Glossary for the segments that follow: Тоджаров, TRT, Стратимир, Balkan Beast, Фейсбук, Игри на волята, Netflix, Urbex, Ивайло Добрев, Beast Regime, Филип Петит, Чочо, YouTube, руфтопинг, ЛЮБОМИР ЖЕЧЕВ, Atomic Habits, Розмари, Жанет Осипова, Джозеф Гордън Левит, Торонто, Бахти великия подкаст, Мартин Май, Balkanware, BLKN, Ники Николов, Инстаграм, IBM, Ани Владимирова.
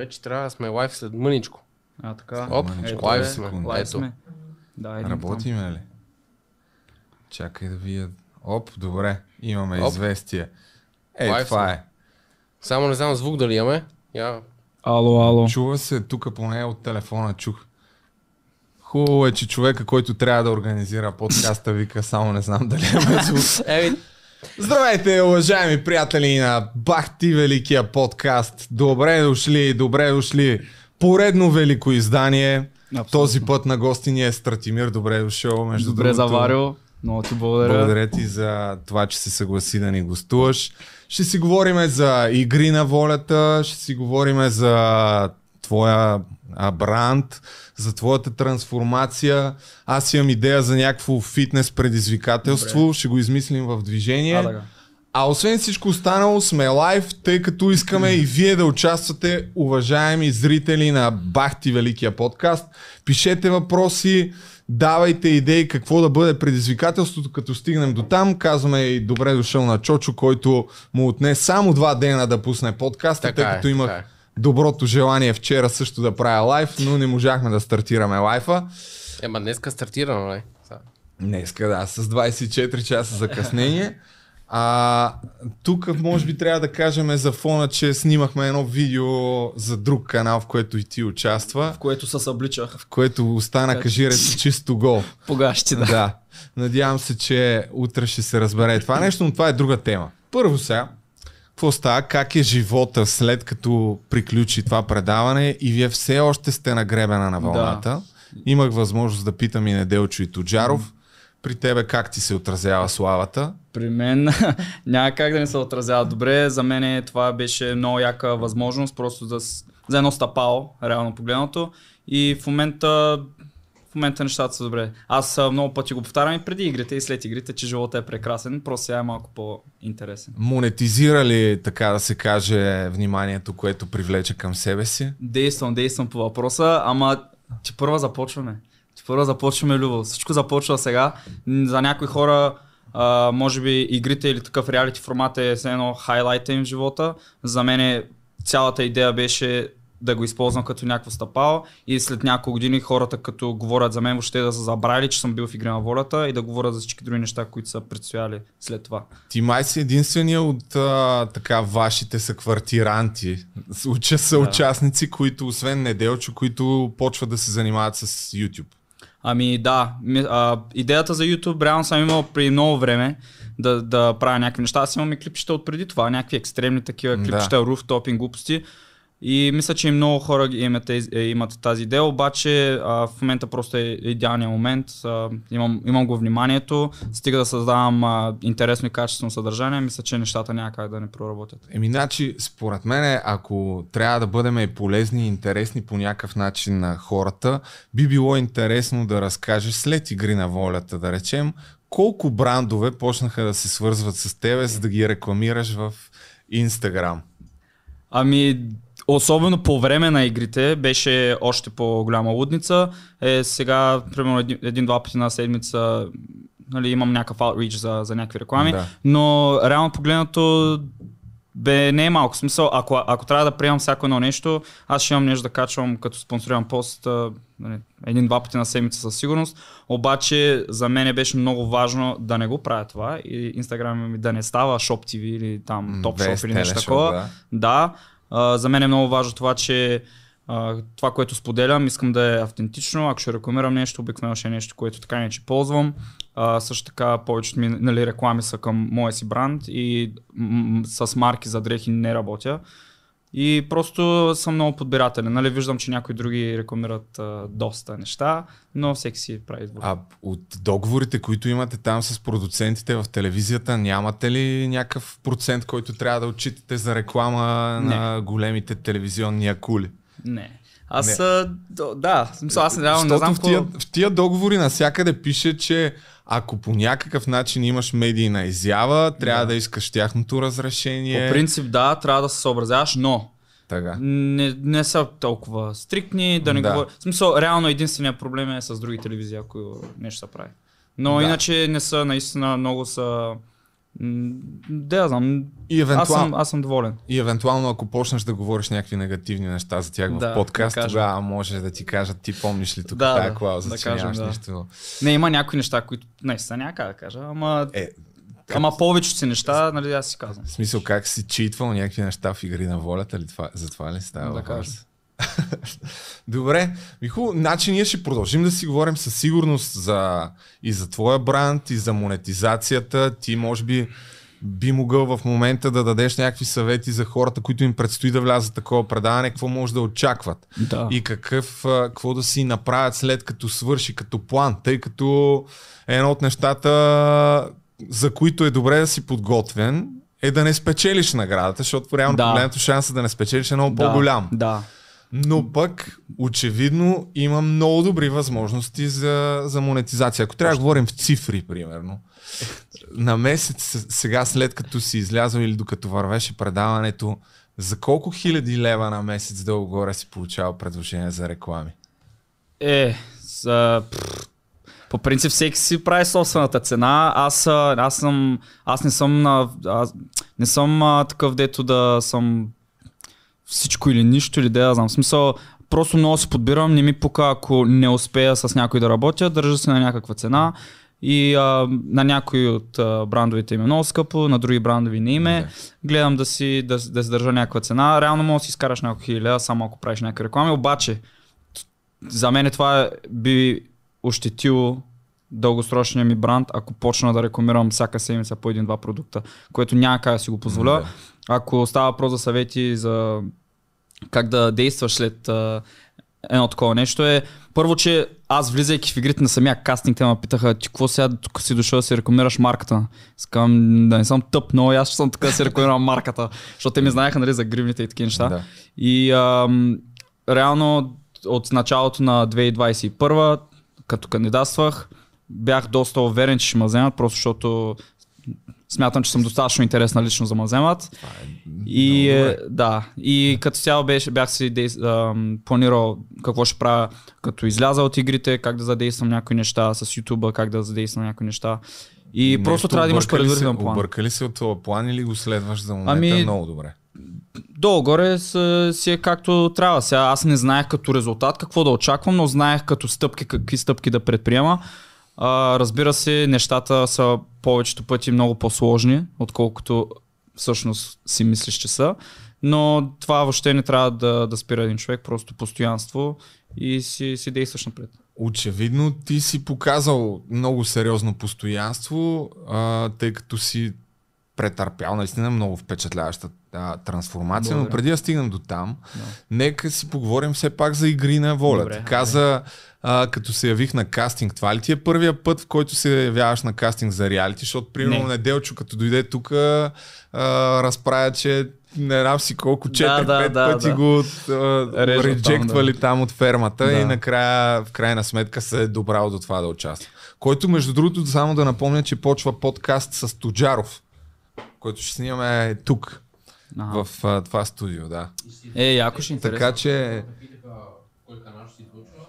Вече трябва да сме лайф след мъничко. А, така. Оп, лайф сме. Да, работиме ли? Чакай да видя. Оп, добре. Имаме известие. Ей, това е. Само не знам звук дали имаме. Ало, ало. Чува се тук поне от телефона чух. Хубаво е, че човека, който трябва да организира подкаста, вика, само не знам дали имаме звук. Здравейте, уважаеми приятели на Бахти великия подкаст. Добре дошли. Поредно велико издание. Абсолютно. Този път на гости ни е Стратимир. Добре дошъл. Добре заварил. Много ти благодаря. Благодаря ти за това, че се съгласи да ни гостуваш. Ще си говорим за игри на волята, ще си говорим за твоя бранд, за твоята трансформация. Аз имам идея за някакво фитнес предизвикателство. Добре. Ще го измислим в движение. А освен всичко останало сме лайв, тъй като искаме и вие да участвате, уважаеми зрители на Бахти великия подкаст. Пишете въпроси, давайте идеи какво да бъде предизвикателството, като стигнем до там. Казваме и добре дошъл на Чочо, който му отне само 2 дена да пусне подкаста, така тъй като имах доброто желание вчера също да правя лайв, но не можахме да стартираме лайфа. Ема днеска стартираме лайв. Днеска да, с 24 часа закъснение. Тук може би трябва да кажем за фона, че снимахме едно видео за друг канал, в което и ти участва. В което се събличах. В което остана, кажи речи, чисто гол. Погащи, да. Надявам се, че утре ще се разбере това нещо, но това е друга тема. Първо сега, какво става, как е живота след като приключи това предаване и вие все още сте нагребена на вълната. Да. Имах възможност да питам и Неделчо и Тоджаров. При тебе как ти се отразява славата? При мен няма как да ми се отразява добре. За мен това беше много яка възможност просто за едно стъпало, реално погледнато. И в момента нещата са добре. Аз много пъти го повтарям и преди игрите и след игрите, че живота е прекрасен, просто сега е малко по-интересен. Монетизира ли, така да се каже, вниманието, което привлече към себе си? Действам по въпроса, ама че първо започваме, Любо. Всичко започва сега. За някои хора, може би игрите или такъв реалити формат е едно хайлайта им в живота. За мен цялата идея беше да го използвам като някакво стъпало и след няколко години хората, като говорят за мен, въобще да са забрали, че съм бил в Игри на волята и да говорят за всички други неща, които са предстояли след това. Ти май си единствения от така вашите съквартиранти, съучастници, които освен Неделчо, които почват да се занимават с YouTube. Ами да, идеята за YouTube реално съм имал при много време да правя някакви неща. Аз имам и клипчета от преди това, някакви екстремни такива клипчета, руфтопинг, глупости. И мисля, че много хора имат тази идея, обаче в момента просто е идеалният момент. Имам го вниманието, стига да създавам интересно и качествено съдържание, мисля, че нещата няма как да не проработят. Иначе, според мен, ако трябва да бъдем и полезни и интересни по някакъв начин на хората, би било интересно да разкажеш след Игри на волята, да речем, колко брандове почнаха да се свързват с тебе, за да ги рекламираш в Инстаграм. Ами... Особено по време на игрите беше още по-голяма лудница. Сега, примерно, един-два пъти на седмица имам някакъв аутрич за някакви реклами, но реално погледнато не е малко смисъл. Ако трябва да приемам всяко едно нещо, аз ще имам нещо да качвам като спонсорирам пост един-два пъти на седмица със сигурност. Обаче за мен беше много важно да не го правя това и Инстаграм ми да не става Shop TV или там Top Shop или нещо такова. Да. За мен е много важно това, че това, което споделям, искам да е автентично. Ако ще рекламирам нещо, обикновено ще е нещо, което така не че ползвам. Също така повечето ми реклами са към моя си бранд и с марки за дрехи не работя. И просто съм много подбирателен. Виждам, че някои други рекламират доста неща, но всеки си прави избор. А от договорите, които имате там с продуцентите в телевизията, нямате ли някакъв процент, който трябва да отчитате за реклама на големите телевизионни акули? Не. Аз реално не знам какво... В тия договори навсякъде пише, че ако по някакъв начин имаш медийна изява, трябва да искаш тяхното разрешение. По принцип да, трябва да се съобразяваш, но не са толкова стриктни, да не говоря. В смисъл, реално единственият проблем е с други телевизии, ако нещо се прави. Но иначе не са, наистина много са Да, знам. Аз съм доволен. И евентуално, ако почнеш да говориш някакви негативни неща за тях в подкаст, тогава може да ти кажат, ти помниш ли тук тая клауза, че нямаш нещо. Не, има някои неща, които не са някак да кажа, ама... Ама повечето си неща, нали, аз си казвам. В смисъл, как си читвал някакви неща в Игри на волята, ли това, за това ли става въпрос? Добре, Михо, значи ние ще продължим да си говорим със сигурност за, и за твоя бранд, и за монетизацията. Ти може би би могъл в момента да дадеш някакви съвети за хората, които им предстои да влязат в такова предаване, какво може да очакват и какво да си направят след като свърши като план, тъй като едно от нещата, за които е добре да си подготвен, е да не спечелиш наградата, защото реално погледнато шанса да не спечелиш е много по-голям. Да. Но пък, очевидно, има много добри възможности за монетизация. Ако трябва да говорим в цифри, примерно, на месец сега след като си излязъл или докато вървеше предаването, за колко хиляди лева на месец долу-горе си получава предложение за реклами? По принцип всеки си прави собствената цена. Аз не съм такъв, дето да съм всичко или нищо, или да знам. В смисъл, просто много се подбирам, не ми пука, ако не успея с някой да работя, държа се на някаква цена и на някои от брандовете им е много скъпо, на други брандови не име. Гледам да си държа някаква цена. Реално може да си изкараш няколко хиляди, само ако правиш някакви реклами, обаче за мен това би ощетило дългосрочния ми бранд, ако почна да рекламирам всяка седмица по 1-2 продукта, което няма как да си го позволя. Ако става въпрос за съвети за как да действаш след едно такова нещо е, първо, че аз влизайки в игрите на самия кастинг, те ме питаха, ти какво сега тук си дошъл да си рекламираш марката? Искам да не съм тъп, но аз ще съм така да си рекламирам марката, защото те ми знаеха, нали, за гривните и такива неща. Да. И реално от началото на 2021, като кандидатствах, бях доста уверен, че ще ме вземат, просто защото смятам, че съм достатъчно интересна лично за да ме вземат. И като цяло бях си планирал какво ще правя, като изляза от игрите, как да задействам някои неща с YouTube, как да задействам някои неща. И нещо, просто трябва да имаш предварителен план. Обърка ли си от това план или го следваш за момента много добре? Долу-горе си е както трябва. Сега аз не знаех като резултат какво да очаквам, но знаех като стъпки, какви стъпки да предприема. Разбира се, нещата са повечето пъти много по-сложни, отколкото всъщност си мислиш, че са. Но това въобще не трябва да спира един човек, просто постоянство и си действаш напред. Очевидно ти си показал много сериозно постоянство, тъй като си претърпял наистина много впечатляваща трансформация, но преди да стигнем до там, нека си поговорим все пак за Игри на волята. Каза, като се явих на кастинг, това ли ти е първия път, в който се явяваш на кастинг за реалити? Защото, примерно, Неделчо, като дойде тук, разправя, че не знам си колко, 4-5 пъти го реджектвали там от фермата и накрая, в крайна сметка, се е добрал до това да участва. Който, между другото, само да напомня, че почва подкаст с Тоджаров, който ще снимаме тук, в това студио, яко ще интересно. Така че... Кой канал ще си излучва?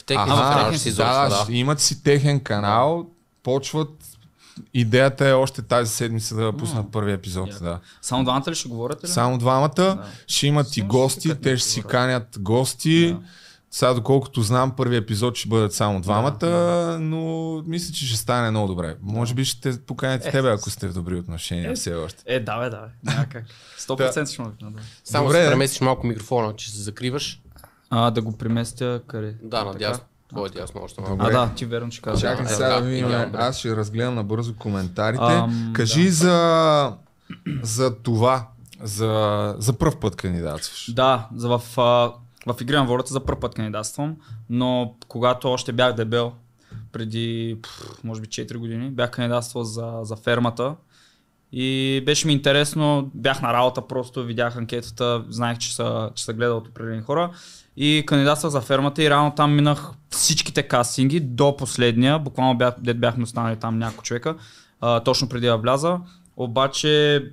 В техен канал ще си излучва, имат си техен канал, почват... Идеята е още тази седмица да пуснат първи епизод. Да. Само двамата ли ще говорят? Само двамата, ще имат и гости, те ще си канят гости. Сега, доколкото знам, първи епизод ще бъдат само двамата, но мисля, че ще стане много добре. Може би ще поканите тебе, ако сте в добри отношения все още. Да, няма как. 100% ще му виждам. Само да преместиш малко микрофона, че се закриваш. Да го преместя къде? Да, надясно. Кой е ясно още малко. Ти верно ще казвам. Чакай сега да видим, аз ще разгледам набързо коментарите. Кажи за това, за пръв път кандидатстваш. Да, в Игри на волята за първ път кандидатствам, но когато още бях дебел, преди може би 4 години, бях кандидатствал за фермата и беше ми интересно, бях на работа, просто видях анкетата, знаех, че са гледал от определени хора и кандидатствах за фермата и реално там минах всичките кастинги до последния, буквално бяхме останали там няколко човека, точно преди да вляза, обаче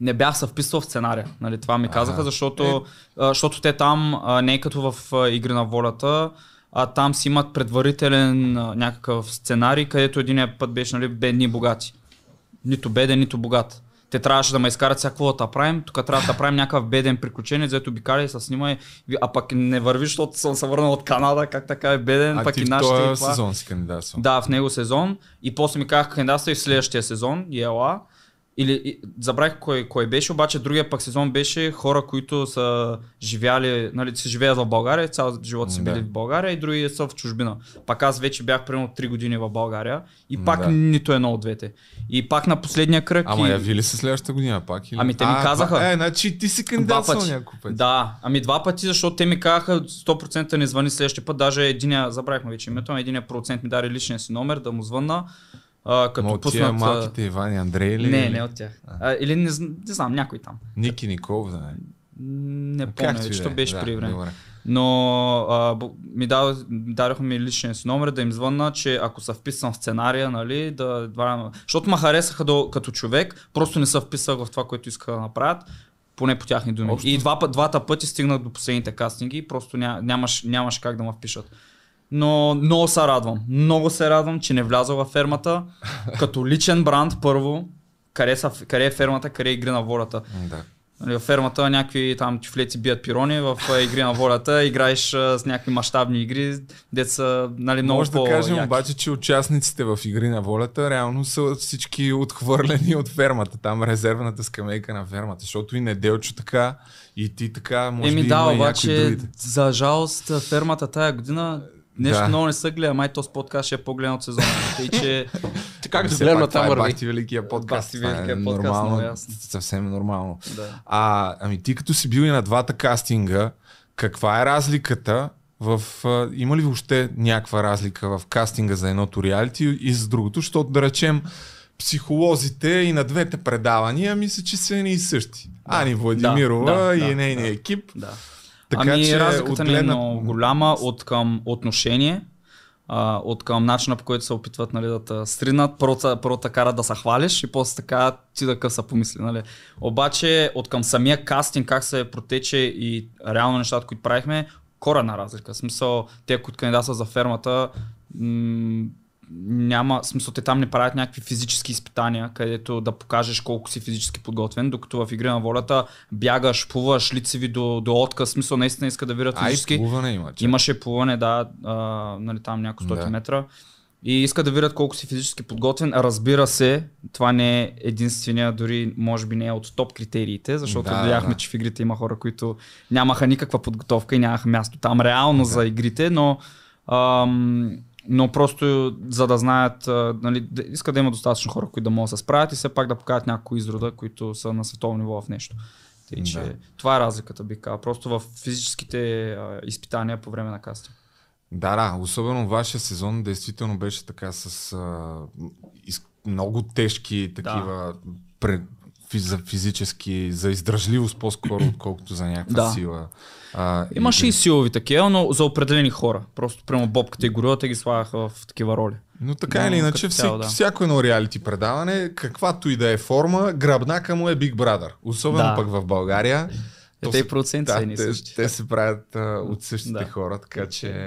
не бях се вписвал в сценария, нали, това ми казаха, защото те там не е като в Игри на волята, а там си имат предварителен някакъв сценарий, където един път беше, нали, бедни и богати. нито беден, нито богат. Те трябваше да ме изкарат всякакво да правим, тук трябва да правим някакъв беден приключение, взето обикаля и се снима, а пък не върви, защото съм се върнал от Канада, как така е беден, а пък и нашите. А ти в този сезон си кандидатствам. Да, в него сезон и после ми казах кандидатства и в следващия сезон, и ела. Или забравих кой беше, обаче другия пък сезон беше хора, които са живяли, нали, се живеят в България, цял живот си били в България и други са в чужбина. Пак аз вече бях примерно 3 години в България и пак нито едно от двете. И пак на последния кръг. Ама явили се следващата година пак? Или? Ами те ми казаха. Значи ти си кандидатствал няколко пъти. Да, ами два пъти, защото те ми казаха 100% не звъни следващия път, даже единия, забравихме вече името, а единия процент ми даде личния си номер да му звънна. От тия малките Ивани, Андрей или? Не от тях. Или не знам, някой там. Ники Николов, да не? Не помня, че беше да, при време. Добре. Но ми дадоха ми личния си номер да им звънна, че ако се вписвам в сценария, нали, да... Защото ме харесаха като човек, просто не се вписах в това, което искаха да направят. Поне по тяхни думи. Общо... И двата пъти стигнах до последните кастинги и просто нямаш как да ме впишат. Но много се радвам. Много се радвам, че не влязох във фермата. Като личен бранд първо, къде е фермата, къде е Игри на волята. Да. В фермата някакви там тюфлеци бият пирони, в Игри на волята играеш с някакви мащабни игри, деца, нали, много по-яки. Може да кажем обаче, че участниците в Игри на волята реално са всички отхвърлени от фермата. Там резервната скамейка на фермата, защото и Неделчо така, и ти така, може би има и някакви другите. За жалост, фермата тая година нещо много не се гледа, май този подкаст ще е по-гледан от сезона. И че... Как да гледам там върви? Бахти великия подкаст. Нормално, съвсем нормално. Да. Ами ти като си бил и на двата кастинга, каква е разликата в... Има ли въобще някаква разлика в кастинга за едното реалити и за другото? Защото да речем психолозите и на двете предавания мисля, че са едни и същи. Да. Ани Владимирова и нейния екип. Да. Така, ами че разликата не е много голяма от към отношение, от към начина, по който се опитват, нали, да те стринат. Първо те карат да се хвалиш и после така ти да къса помисли. Нали. Обаче от към самия кастинг, как се протече и реално нещата, които правихме, корена разлика. В смисъл, те, които кандидатстват за фермата, няма смисъл, те там не правят някакви физически изпитания, където да покажеш колко си физически подготвен, докато в Игри на волята бягаш, плуваш, лицеви до отказ, смисъл наистина иска да вират физически. Плуване има, имаше плуване, нали, там няколко 100 метра. И иска да видят колко си физически подготвен. Разбира се, това не е единствения, дори може би не е от топ критериите, защото видяхме, че в игрите има хора, които нямаха никаква подготовка и нямаха място там реално за игрите, но просто за да знаят, нали, иска да има достатъчно хора, които да могат да се справят и все пак да покажат някои изрода, които са на световно ниво в нещо. Тъй, че това е разликата, би казал, просто в физическите изпитания по време на кастинг. Да, особено вашия сезон действително беше така с много тежки такива за физически, за издръжливост по-скоро, отколкото за някаква сила. Имаше и силови такива, но за определени хора. Просто прямо бобката и горилата ги слагаха в такива роли. Но така или иначе, всяко едно реалити предаване, каквато и да е форма, гръбнака му е Big Brother. Особено пък в България. Те се правят от същите хора, така че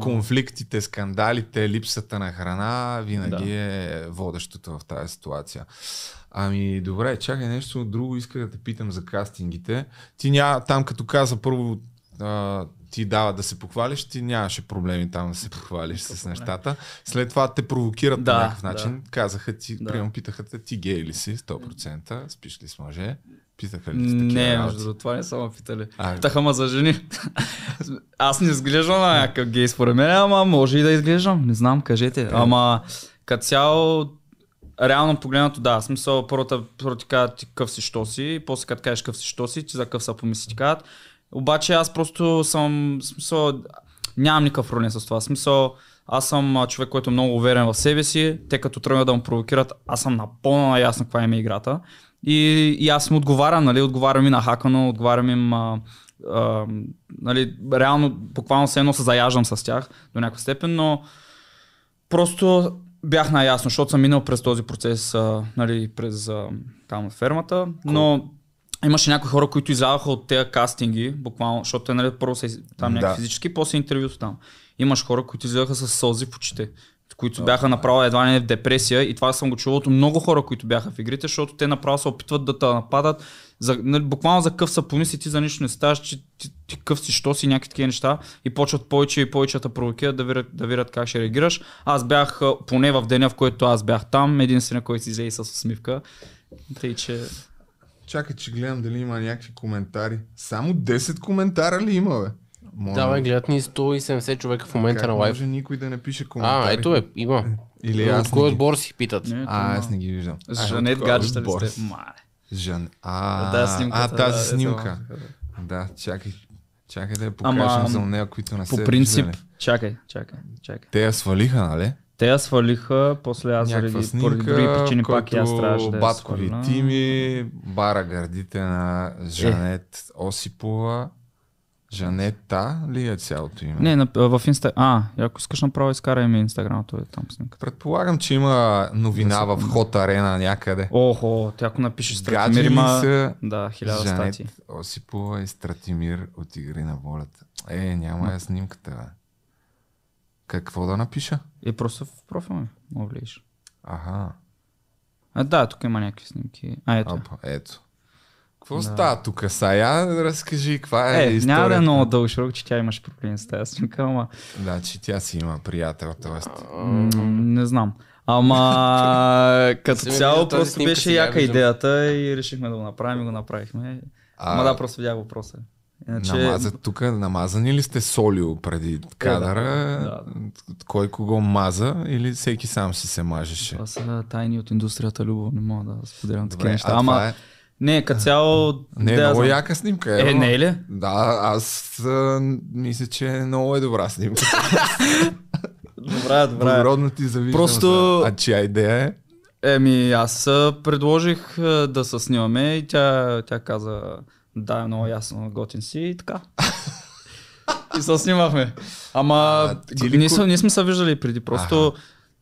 конфликтите, скандалите, липсата на храна винаги е водещото в тази ситуация. Ами добре, чакай, нещо друго исках да те питам за кастингите. Ти там като каза първо ти дава да се похвалиш, ти нямаше проблеми там да се похвалиш с нещата. След това те провокират по някакъв начин. Казаха ти, приема питаха те, ти гей ли си 100%, спиш ли с мъже? Питаха ли такива? Не, между това не са ме питали. Питаха ма за жени. Аз не изглеждам на някакъв гей според мен, ама може и да изглеждам. Не знам, кажете. Ама като цяло, реално погледнато, да, смисъл, първо ти казват ти къв си, що си, после като кажеш къв си, що си, ти за къв са помисли ти казват. Обаче аз просто съм, смисъл, нямам никакъв проблем с това. Смисъл, аз съм човек, който е много уверен в себе си, те като тръгнат да му провокират, аз съм напълно наясно каква им е играта. И аз им отговарям, нали, отговарям им нахакано, отговарям им, нали, реално, буквално все едно се заяждам с тях до някаква степен, но просто бях наясно, защото съм минал през този процес, нали, през там фермата, но имаше някои хора, които излязоха от тези кастинги, буквално, защото нали, първо са там някакви физически, после интервюто там. Имаш хора, които излязоха с сълзи в очите. които бяха направо едва не в депресия, и това съм го чувал от много хора, които бяха в игрите, защото те направо се опитват да те нападат. Буквално за къв са помисли, ти за нищо не ставаш, че ти къв си, що си, някакви такива неща, и почват повече и повече да провокират, да вират как ще реагираш. Аз бях, поне в деня, в който аз бях там, единствено, който си взе и с усмивка. Тъй, че... Чакай, че гледам дали има някакви коментари. Само 10 коментара ли има, бе? Да, гледат ни 170 човека в момента на лайв. Може никой да не пише коментари? Ето бе, има. Или от кой отбор си питат? Аз не ги виждам. Жанет гаджета ли сте? Тази снимка. Да, чакай да я покажем за нея, които не се виждали. По принцип, чакай. Те я свалиха, нали? Те я свалиха, после аз заради други причини пак и аз трябваше да я сваля. Батко Тими, бара гърдите на Жанет Осипова. Жанета ли е цялото име? Не, в Инстаграм. Ако искаш направо изкарай ми Инстаграмто е там снимка. Предполагам, че има новина в Hot Arena някъде. Охо, тя ако напише Стратимир има... Да, 1000 Жанет статии. Осипова и Стратимир от Игри на волята. Няма я снимката, бе. Какво да напиша? Просто в профил ми, мога влезеш. Аха. Да, тук има някакви снимки. Ето. Опа, ето. Какво става тук? Сая, разкажи, каква е историята? Няма да е много дълго широк, че тя имаш проблем с тази снимка, ама... Да, че тя си има приятел, т.е. Не знам. Ама като цяло просто беше яка идеята и решихме да го направим и го направихме. Ама да, просто видях въпроса. Тук намазани ли сте солио преди кадъра? Кой кого маза или всеки сам си се мажеше? Това са тайни от индустрията, Любов, не мога да споделям такива неща. Ама... Не, като цяло... Не, да, много яка снимка. Не е ли? Да, аз мисля, че много е добра снимка. Добра. Благородно ти завиждам. Просто... А чия идея е? Аз предложих да се снимаме и тя каза да, много ясно, готин си и така. И се снимахме. Ама ние сме се виждали преди, просто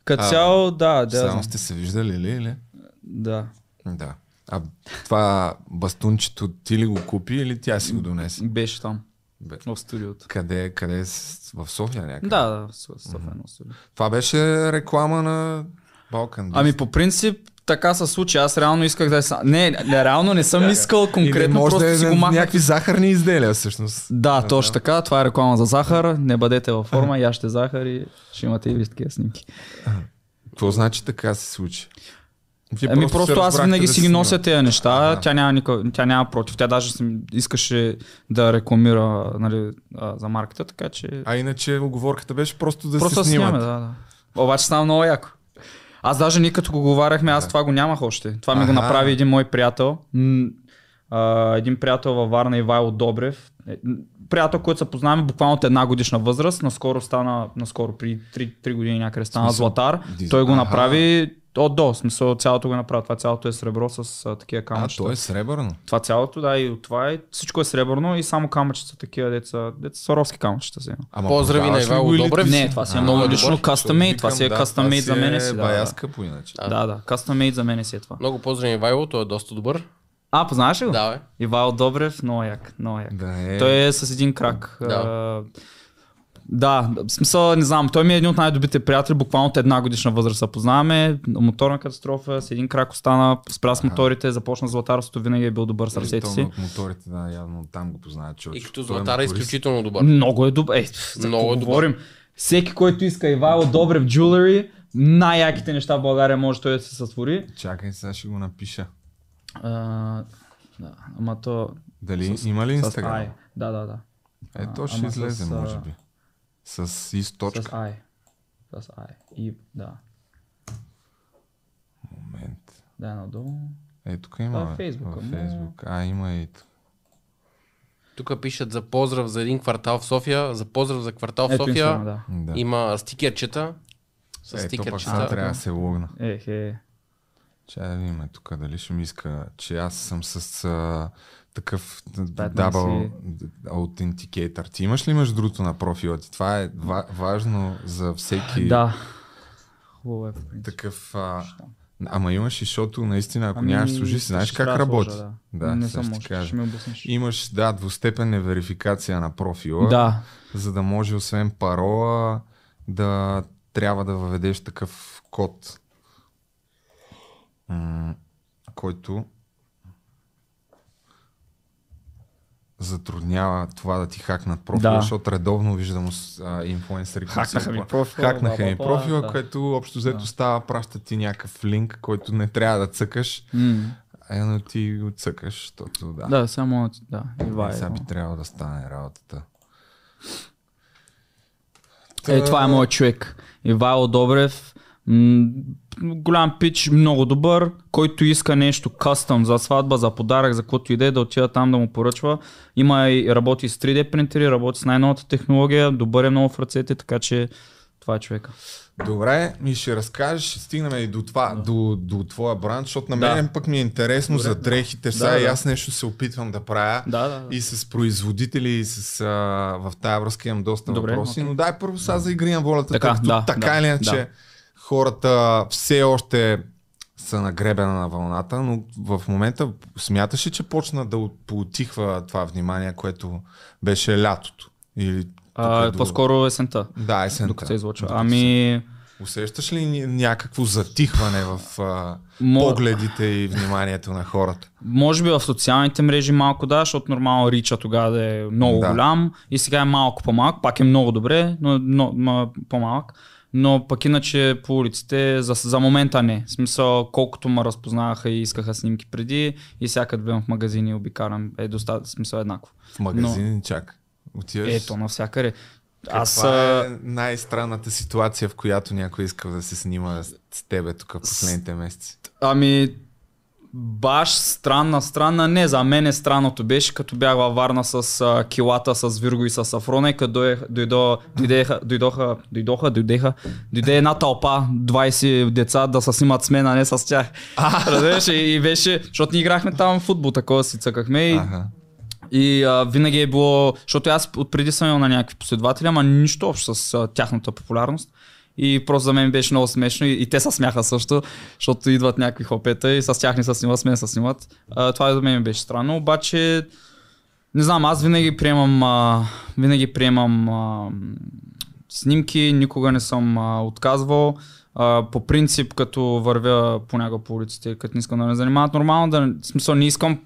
като цяло да. Само сте се виждали ли? Да. Да. А това бастунчето ти ли го купи или тя си го донесе? Беше там, в студиото. Къде? В София някъде? Да, в София на студио. Това беше реклама на Balkanware. По принцип така се случи. Аз реално исках да... Реално не съм искал конкретно, просто да си го махнах. Някакви захарни изделия всъщност. Да, точно така. Това е реклама за захар. Не бъдете във форма, яжте захар и ще имате и виж такива снимки. Какво значи така се случи? Просто аз винаги да си ги нося тези неща, тя няма против, тя даже искаше да рекламира, нали, за марката, така че... А иначе оговорката беше просто да се снимат. Просто да. Обаче стана много яко. Аз даже ние като го говорихме, аз това го нямах още. Това ми го направи един мой приятел, един приятел във Варна, Ивайло Добрев. Приятел, който се познаваме буквално от 1-годишна възраст, наскоро при 3 години някъде стана златар. Той го направи... Отдолу, в смисъл цялото го направя. Това цялото е сребро с такива камъчета. То е сребърно? Това цялото, да, и от това е, всичко е сребърно и само камъчета такива деца саровски камъчета си. Поздрави на Ивайло Добрев. Не, това си е много лично кастъмейд, това си е кастъмейд за мене си. Бая скъпо иначе. Да, кастъмейд за мене си е това. Много поздрави на Ивайло, той е доста добър. Познаваш ли го? Да, бе. Ивайло Добрев, много як, много як. Той е с един крак. Да, в смисъл, не знам, той ми е един от най-добрите приятели, буквално от 1-годишна възраст се познаваме, моторна катастрофа, с един крак остана, спря с моторите, започна златарството, винаги е бил добър с ръцете си. Моторите, да, явно там го познава Чочо. И като златар е изключително добър. Много е добър, много говорим. Всеки, който иска Ивайло Добрев Jewelry, най-яките неща в България може той да се сътвори. Чакай, сега ще го напиша. Ама то... Дали има ли Инстаграм? Да. Ето ще излезе, може би. С източка. С Ай. И, да. Момент. Да, надолу. Тук има. Във Фейсбук. Има и тук. Тук пишат за поздрав за един квартал в София. За поздрав за квартал в София. Има стикерчета. С стикерчета. Трябва да се логна. Чай да видим тук дали ще ми иска, че аз съм с такъв дабъл аутентикейтър. Ти имаш ли между другото на профила ти? Това е важно за всеки. Да. Хубаво е. Такъв. Ама имаш и защото наистина, ако нямаш служи, знаеш как работи. Да, сега ще ти кажа. Имаш двустепенна верификация на профила, за да може освен парола да трябва да въведеш такъв код, който затруднява това да ти хакнат профила, да. Защото редовно виждам инфлуенсъри, хакнаха ми профила, да. Което общо взето става, пращат ти някакъв линк, който не трябва да цъкаш, но ти го цъкаш, защото Ивайло. Би трябва да стане работата. Това е моят човек. Ивайло Добрев, голям пич, много добър, който иска нещо кастъм за сватба, за подарък, за каквото иде, да отида там да му поръчва. Има и работи с 3D принтери, работи с най-новата технология, добър е много в ръцете, така че това е човека. Добре, ми ще разкажеш, ще стигнем и до това, до твоя бранд, защото на мен пък ми е интересно за дрехите, сега и аз нещо се опитвам да правя и с производители, и с в тая връзка имам доста въпроси, но дай първо сега за Игри на волята, така или иначе. Да. Хората все още са нагребена на вълната, но в момента смяташ ли, че почна да поутихва това внимание, което беше лятото? Или по-скоро есента, докато се излъчва. Усещаш ли някакво затихване в погледите и вниманието на хората? Може би в социалните мрежи малко да, защото нормално рича тогава е много голям и сега е малко по-малък, пак е много добре, но по-малък. Но пък иначе по улиците за момента не. В смисъл, колкото ме разпознаха и искаха снимки преди и сега като бивам в магазини обикарам, смисъл еднакво. В магазини отиваш? Ето, навсякъде. Каква е най-странната ситуация, в която някой иска да се снима с тебе тук в последните месеци? Баш странна, не, за мен е странното беше, като бях във Варна с килата, с Вирго и с Афрона и като дойде една тълпа, 20 деца да се снимат с мен, а не с тях. Разбираш, и беше, защото ние играхме там в футбол, такова си цъкахме и винаги е било, защото аз отпреди съм имал на някакви последователи, ама нищо общо с тяхната популярност. И просто за мен беше много смешно и те се смяха също, защото идват някакви хлопета и с тях не се снимат, с мен се снимат. Това за мен беше странно, обаче не знам, аз винаги приемам снимки, никога не съм отказвал. По принцип, като вървя понякога по улиците, като не искам да ме занимават, нормално, в смисъл не искам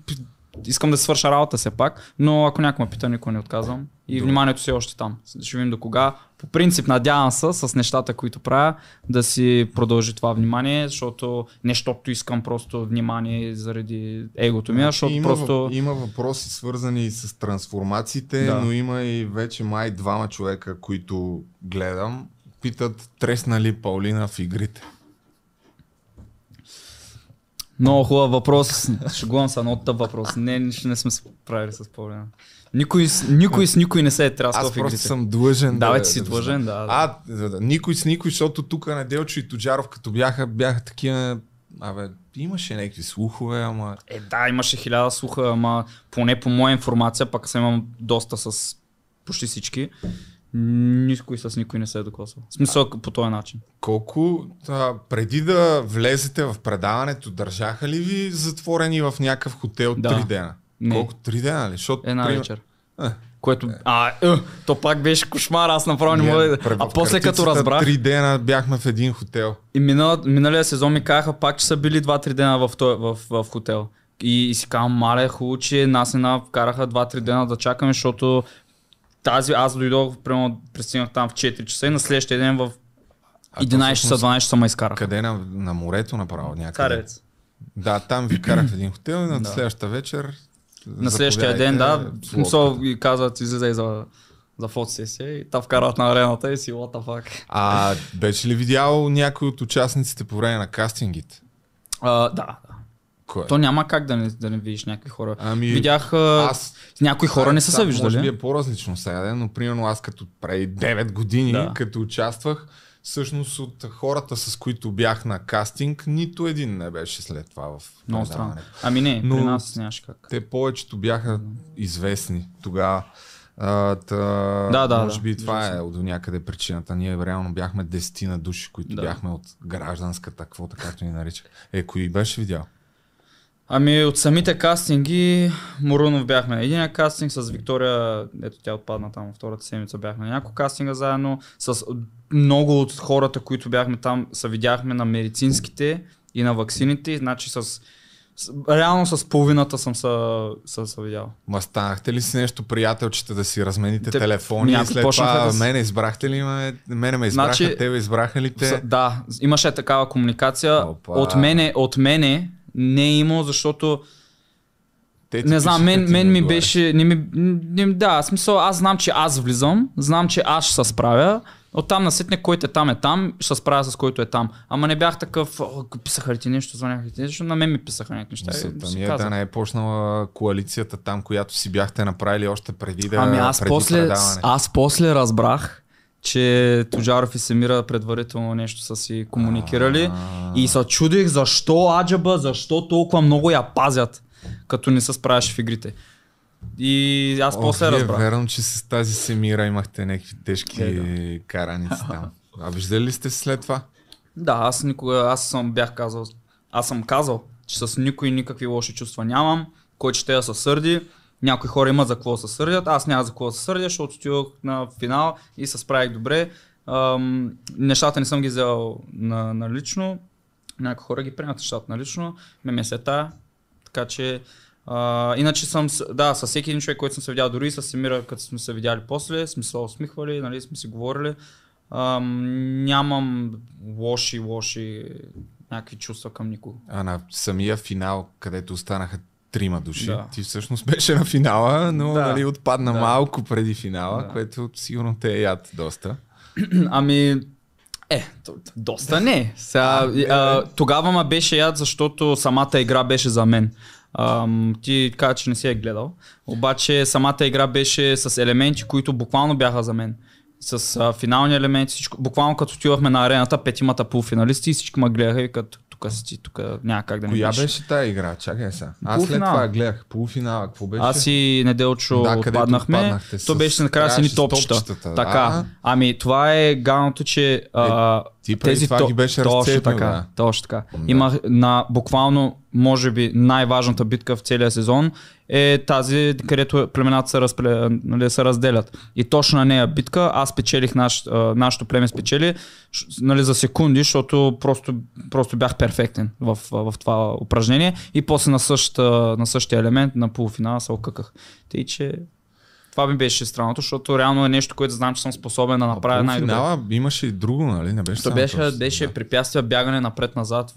да свърша работа все пак, но ако някой ме пита, никога не отказвам. И вниманието си е още там. Ще видим до кога. По принцип надявам се с нещата, които правя, да си продължи това внимание, защото нещото искам просто внимание заради егото ми, защото има въпроси свързани с трансформациите, но има и вече май двама човека, които гледам, питат тресна ли Паулина в игрите. Много хубав въпрос, шегувам се, но тъп въпрос. Не сме се правили с Паулина. Никой с никой не се е тряскал в игрите. Аз просто съм длъжен. Длъжен, да. Никой с никой, защото тук Неделчо и Тоджаров като бяха такива... имаше някакви слухове, ама... Имаше 1000 слуха, ама поне по моя информация, пък съм имам доста с почти всички. Никой с никой не се е докосвал. В смисъл по този начин. Колко преди да влезете в предаването, държаха ли ви затворени в някакъв хотел 3 дена? Не. Колко? 3 дена ли? Шот, една вечер. Което... то пак беше кошмар, аз направо не мога да... А после като разбрах... 3 дена бяхме в един хотел. И миналия сезон ми казаха пак, че са били 2-3 дена в хотел. И си казвам, мале, хубаво, че нас вкараха 2-3 дена да чакаме, защото аз дойдох, прямо пристигнах там в 4 часа и на следващия ден в 11 часа, 12 часа ме изкараха. Къде? На морето направо някъде? Царец. Да, там ви карах в един хотел и на следващата вечер... На следващия ден, Мусо и казват, излизай за фотосесия и та вкарват на арената и си what the fuck. Беше ли видял някой от участниците по време на кастингите? Да. Кой? То няма как да не видиш някакви хора. Видях, някои хора не са се виждали. Може би е по-различно сега, но примерно аз като преди 9 години, като участвах, всъщност от хората, с които бях на кастинг, нито един не беше след това в предаването. Но при нас нямаше как. Те повечето бяха известни тогава. Може би това е до някъде причината. Ние реално бяхме 10 души, които бяхме от гражданската, каквото както ни наричах. Кой беше видял? Ами от самите кастинги, Морунов бяхме на единия кастинг, с Виктория, ето тя отпадна там, втората седмица бяхме на няколко кастинга заедно, с много от хората, които бяхме там, се видяхме на медицинските и на ваксините, значи реално с половината съм се видял. Ма станахте ли си нещо приятелчета да си размените телефони и след това мене избрахте ли? Мене ме избраха, значи, тебе избраха ли те? Да, имаше такава комуникация. Опа. От мене не е имало, защото не знам, мен ми беше... Да, смисъл, аз знам, че аз влизам, знам, че аз ще се справя. Оттам насетне, който е там е там, ще се справя с който е там. Ама не бях такъв, писаха ли ти нещо, звъняха ли ти нещо, на мен ми писаха някакви неща. Да не е почнала коалицията там, която си бяхте направили още преди да... Ами аз после разбрах, че Тожаров и Семира предварително нещо са си комуникирали и се чудих защо аджаба, защо толкова много я пазят, като не се справяш в игрите. И аз после разбрах. Верно, че с тази Семира имахте някакви тежки караници там. А виждали ли сте след това? Да, аз никога, аз съм казал, че с никой никакви лоши чувства нямам, кой ще да се сърди. Някои хора имат за какво да се сърдят, аз няма за какво да се сърдя, защото стигнах на финал и се справих добре. Нещата не съм ги взел на лично, някои хора ги приемат нещата на лично, така че иначе съм, да, с всеки един човек, който съм се видял, дори и с Семира, като сме се видяли после, сме се усмихвали, нали, сме си говорили. Нямам лоши някакви чувства към никого. А на самия финал, където останаха трима души, да. Ти всъщност беше на финала, но нали, отпадна малко преди финала, което сигурно те е яд доста. Ами... доста не. Тогава ме беше яд, защото самата игра беше за мен. Ти каза, че не си я гледал, обаче самата игра беше с елементи, които буквално бяха за мен. С финални елементи, всичко, буквално като отивахме на арената, петимата полуфиналисти и всички ме гледаха и като тук си, тук няма как да не беше. Коя беше тая игра? Чакай сега. Аз след това гледах полуфинала, какво беше? Аз и Неделчо отпаднахме, то беше накрая с едни топчета. Така, ами това е гадното, че ти тези това ги беше разцепил, да. Точно така. Имах на буквално, може би, най-важната битка в целия сезон е тази, където племената се разделят. И точно на нея битка, аз печелих, нашето племе спечели, нали, за секунди, защото просто бях перфектен в това упражнение. И после на същия елемент, на полуфинала се окъках. Тъй, че... Това ми беше странното, защото реално е нещо, което знам, че съм способен да направя най-добре. Финала имаше и друго, нали? Не беше само това. Беше препятствия, бягане напред-назад,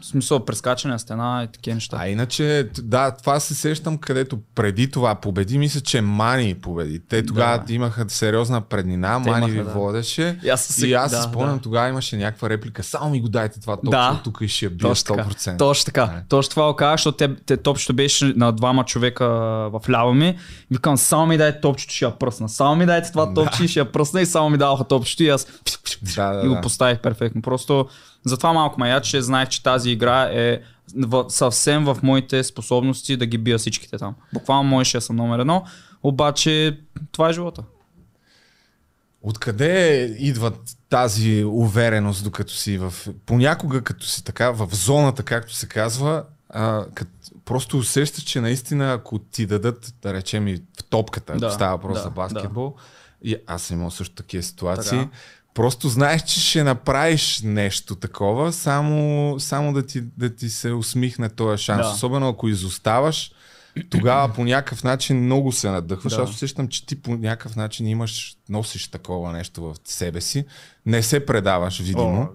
в смисъл прескачане на стена и такива неща. А иначе, да, това се сещам, където преди това победи, мисля, че Мани победи. Те тогава имаха сериозна преднина, Мани ви водеше. И аз си спомням, тогава имаше някаква реплика, само ми го дайте това топче, тук и ще я бия 100%. Точно така. Точно това го казах, защото топчето беше на двама човека в ляво ми. Викам, само ми дайте топчето, ще я пръсна. Само ми дайте това топче, ще я пръсна и само ми даваха топчето и аз и го поставих перфектно. Просто затова малко мая, че знаех, че тази игра е съвсем в моите способности да ги бия всичките там. Буквално можеше да съм номер едно, обаче това е живота. Откъде идва тази увереност, докато си понякога като си така в зоната, както се казва, просто усещаш, че наистина ако ти дадат, да речем и в топката, ако става въпрос за баскетбол, и аз имам също такива ситуации, просто знаеш, че ще направиш нещо такова, само да ти се усмихне този шанс. Да. Особено ако изоставаш, тогава по някакъв начин много се надъхваш. Да. Аз усещам, че ти по някакъв начин носиш такова нещо в себе си. Не се предаваш, видимо.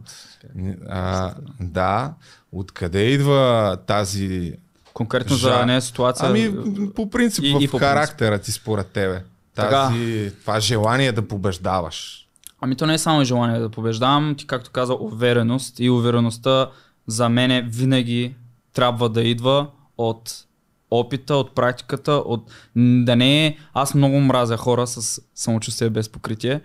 Откъде идва тази... Конкретно за нея ситуация? Ами по принцип в характера ти според тебе. Това желание да побеждаваш. Ами то не е само желание да побеждавам, ти както каза, увереност, и увереността за мене винаги трябва да идва от опита, от практиката, да не е... Аз много мразя хора с самочувствие без покритие.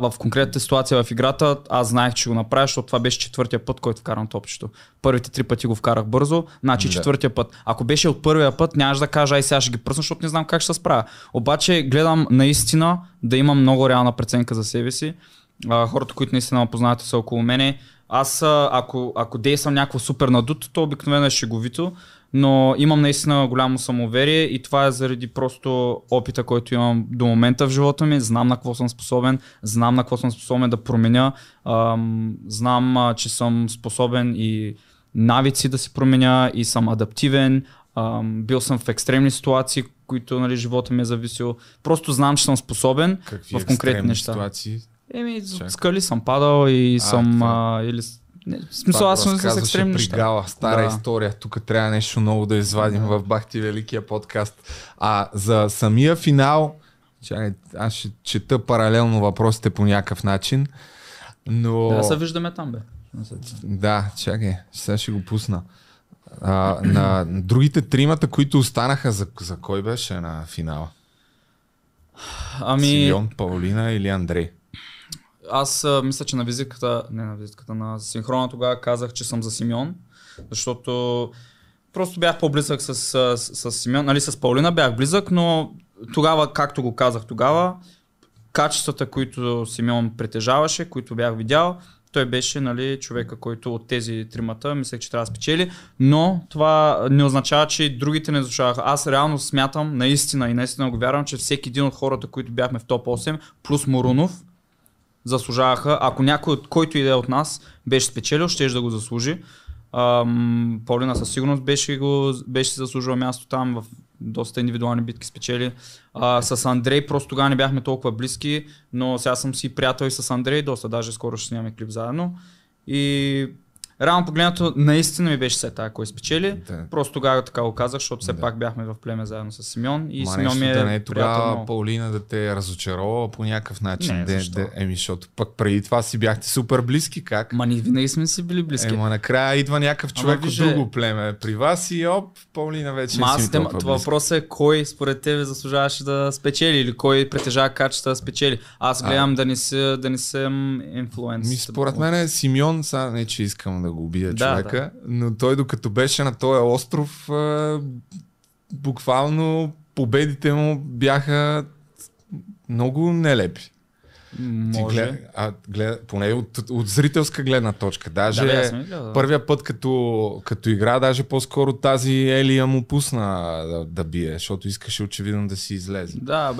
В конкретната ситуация в играта аз знаех, че го направя, защото това беше четвъртия път, който вкарам топчето. Първите три пъти го вкарах бързо, значи четвъртия път. Ако беше от първия път, нямаш да кажа, ай сега ще ги пръсна, защото не знам как ще се справя. Обаче гледам наистина да имам много реална преценка за себе си. Хората, които наистина ме познават, са около мене. Аз ако действам някакво супер надуто, то обикновено е шеговито. но имам наистина голямо самоуверие и това е заради просто опита, който имам до момента в живота ми. Знам на какво съм способен, знам на какво съм способен да променя, знам, че съм способен и навици да се променя и съм адаптивен. Бил съм в екстремни ситуации, които, нали, живота ми е зависил. Просто знам, че съм способен. Какви в конкретни неща. Ситуации? Еми, скали съм падал и съм... Смисъл, аз съм с екстремни неща. Пригала, стара история. Тук трябва нещо ново да извадим в Бахти великия подкаст. А за самия финал, аз ще чета паралелно въпросите по някакъв начин. Но... Да, се виждаме там, бе. Да, чакай, сега ще го пусна. На другите тримата, които останаха, за кой беше на финала? Силион, Паулина или Андрей? Аз мисля, че на синхрона тогава казах, че съм за Симеон, защото просто бях по-близък с Симеон, нали, с Паулина бях близък, но тогава, както го казах тогава, качествата, които Симеон притежаваше, които бях видял, той беше, нали, човека, който от тези тримата мислех, че трябва да спечели, но това не означава, че другите не изучаваха. Аз реално смятам, наистина и наистина го вярвам, че всеки един от хората, които бяхме в топ 8, плюс Морунов, заслужаваха. Ако някой от който иде от нас беше спечелил, щеше да го заслужи. Паулина със сигурност беше заслужила място там, в доста индивидуални битки спечели. С Андрей просто тогава не бяхме толкова близки, но сега съм си приятел и с Андрей, доста, даже скоро ще снимаме клип заедно. И реално погледнато, наистина ми беше все тая, кой спечели. Да. Просто тогава така го казах, защото все пак бяхме в племе заедно с Симеон и Симеон ми е приятел. Не е тогава Паулина да те разочарова по някакъв начин. Не, защо? Защото пък преди това си бяхте супер близки, как? Ма ние винаги сме си били близки. Ма накрая идва някакъв човек от друго племе при вас и оп, Паулина вече си толкова близки. Въпросът е кой според тебе заслужаваше да спечели или кой притежава качества да спечели. Аз гледам да не съм инфлуенсър. Според мен е Симеон, сега не че искам да го убия човека, но той докато беше на този остров, буквално победите му бяха много нелепи. Може. Поне от зрителска гледна точка. Даже първия път като игра, даже по-скоро тази Елия му пусна да бие, защото искаше очевидно да си излезе. Да,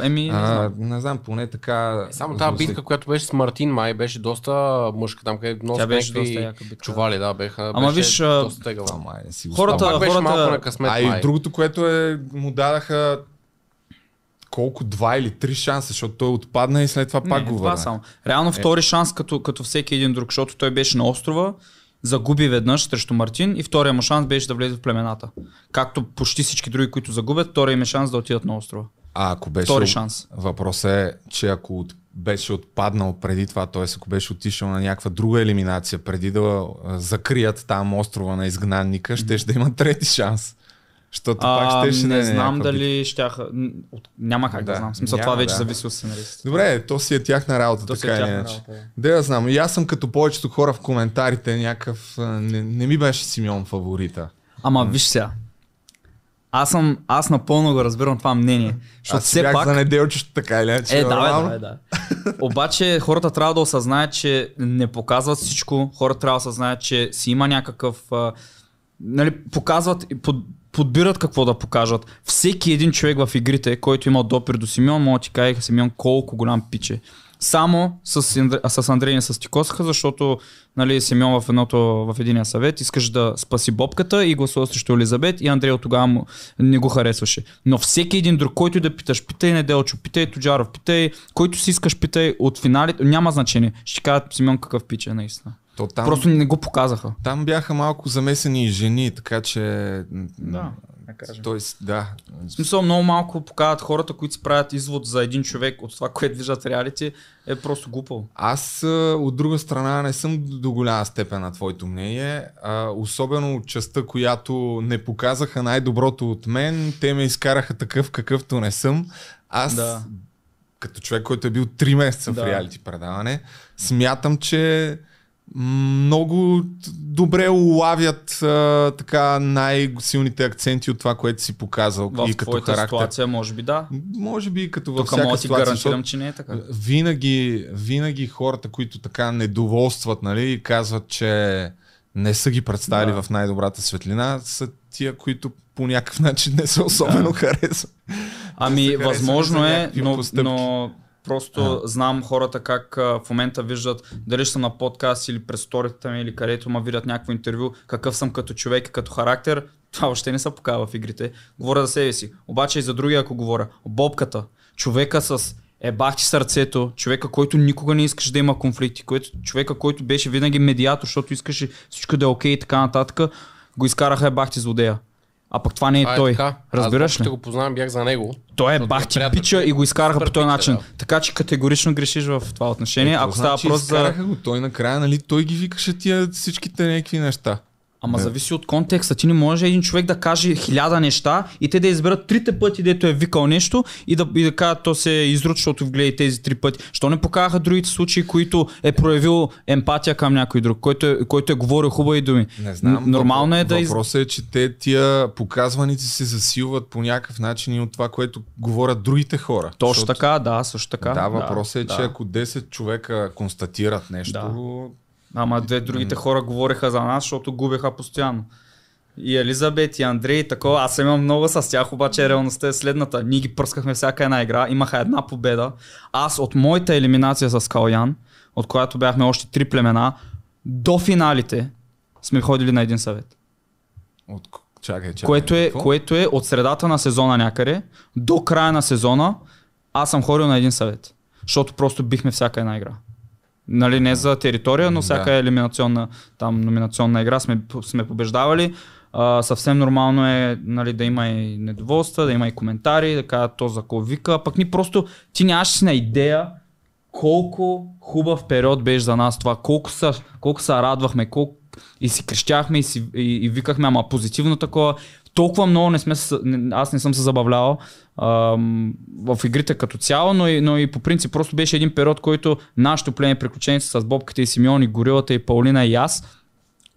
не знам, поне така... Само тази битка, която беше с Мартин Май, беше доста мъжка там, където носят някакви чували. Да, беше доста тегава Май. Хората беше малко на късмет Май. А и другото, което е, му дадаха... Колко, два или три шанса, защото той отпадна и след това пак го върна. Реално втори шанс, като всеки един друг, защото той беше на острова, загуби веднъж срещу Мартин и втория му шанс беше да влезе в племената. Както почти всички други, които загубят, втория им е шанс да отидат на острова. Втори шанс. Въпросът е, че ако беше отпаднал преди това, т.е. ако беше отишъл на някаква друга елиминация, преди да закрият там острова на изгнанника, щеше да има трети шанс. Защото пак ще не знам дали щяха. Няма как да знам. Смисъл, това вече зависи от сценаристите. Добре, то си е тяхна работа, така или иначе. Да знам. И аз съм като повечето хора в коментарите някакъв. Не ми беше Симеон фаворита. Виж сега. Аз напълно го разбирам това мнение. Аз си бях за неделчето, така или иначе. Да. Обаче хората трябва да осъзнаят, че не показват всичко. Хората трябва да осъзнаят, че си има някакъв. Нали, показват и подбират какво да покажат. Всеки един човек в игрите, който има допир до Симеон, мога да ти кажа, Симеон колко голям пиче. Само с Андрей не състикосаха, защото, нали, Симеон в единия съвет искаше да спаси бобката и гласува срещу Елизабет и Андрей от тогава не го харесваше. Но всеки един друг, който да питаш, питай Неделчо, питай Тоджаров, питай, който си искаш, питай от финалите, няма значение. Ще кажат Симеон какъв пиче, наистина. Просто не го показаха. Там бяха малко замесени и жени, така че... В смисъл, много малко показват хората, които си правят извод за един човек от това, което виждат реалити, е просто глупо. Аз от друга страна не съм до голяма степен на твоето мнение. Особено от частта, която не показаха най-доброто от мен, те ме изкараха такъв, какъвто не съм. Аз, като човек, който е бил 3 месеца в реалити предаване, смятам, че много добре улавят така най-силните акценти от това, което си показал. В и като характер. Ситуация, може би да. Може би като във всяка ситуация. Гарантирам, че не е така. Винаги хората, които така недоволстват, нали, казват, че не са ги представили в най-добрата светлина, са тия, които по някакъв начин не са особено харесват. Ами, възможно е, но просто знам хората как в момента виждат, дали ще съм на подкаст или през сторията ми, или където ме видят някакво интервю, какъв съм като човек и като характер, това въобще не се показва в игрите. Говоря за себе си, обаче и за други, ако говоря. Бобката, човека с бахти сърцето, човека, който никога не искаше да има конфликти, човека, който беше винаги медиатор, защото искаше всичко да е окей и така нататък, го изкараха бахти злодея. А пък това не е той. Така. Разбираш ли? Аз го познавам, бях за него. Той бахти пича и го изкараха по този начин. Така че категорично грешиш в това отношение. Ако става въпрос за... Изкараха го той накрая, нали? Той ги викаше тия всичките някакви неща. Ама зависи от контекста. Ти не можеш един човек да каже 1000 неща и те да изберат 3 пъти, дето е викал нещо и да кажат, то се изручва, защото вгледа тези 3 пъти. Що не покараха другите случаи, които е проявил емпатия към някой друг, който е говорил хубави думи? Не знам. Нормално е да... Въпросът е, че те тия показваници се засилват по някакъв начин и от това, което говорят другите хора. Точно защото... така, да, също така. Да, въпросът е, че ако 10 човека констатират нещо... Да. Ама другите хора говореха за нас, защото губеха постоянно. И Елизабет, и Андрей, и такова. Аз имам много с тях, обаче реалността е следната. Ние ги пръскахме всяка една игра, имаха една победа. Аз от моята елиминация с Калян, от която бяхме още 3 племена, до финалите сме ходили на един съвет. Чакай. Което е от средата на сезона някъде, до края на сезона, аз съм ходил на един съвет. Защото просто бихме всяка една игра. Нали, не за територия, но всяка елиминационна, там номинационна игра сме побеждавали. Съвсем нормално е, нали, да има и недоволства, да има и коментари, да кажат то за кой вика. Пък ни просто ти нямаш си на идея колко хубав период беше за нас това, колко се радвахме, и си крещяхме и викахме, ама позитивно такова. Толкова много аз не съм се забавлявал в игрите като цяло, но и по принцип просто беше един период, който нашето племе приключенци с Бобката и Симеон и Горилата и Паулина и аз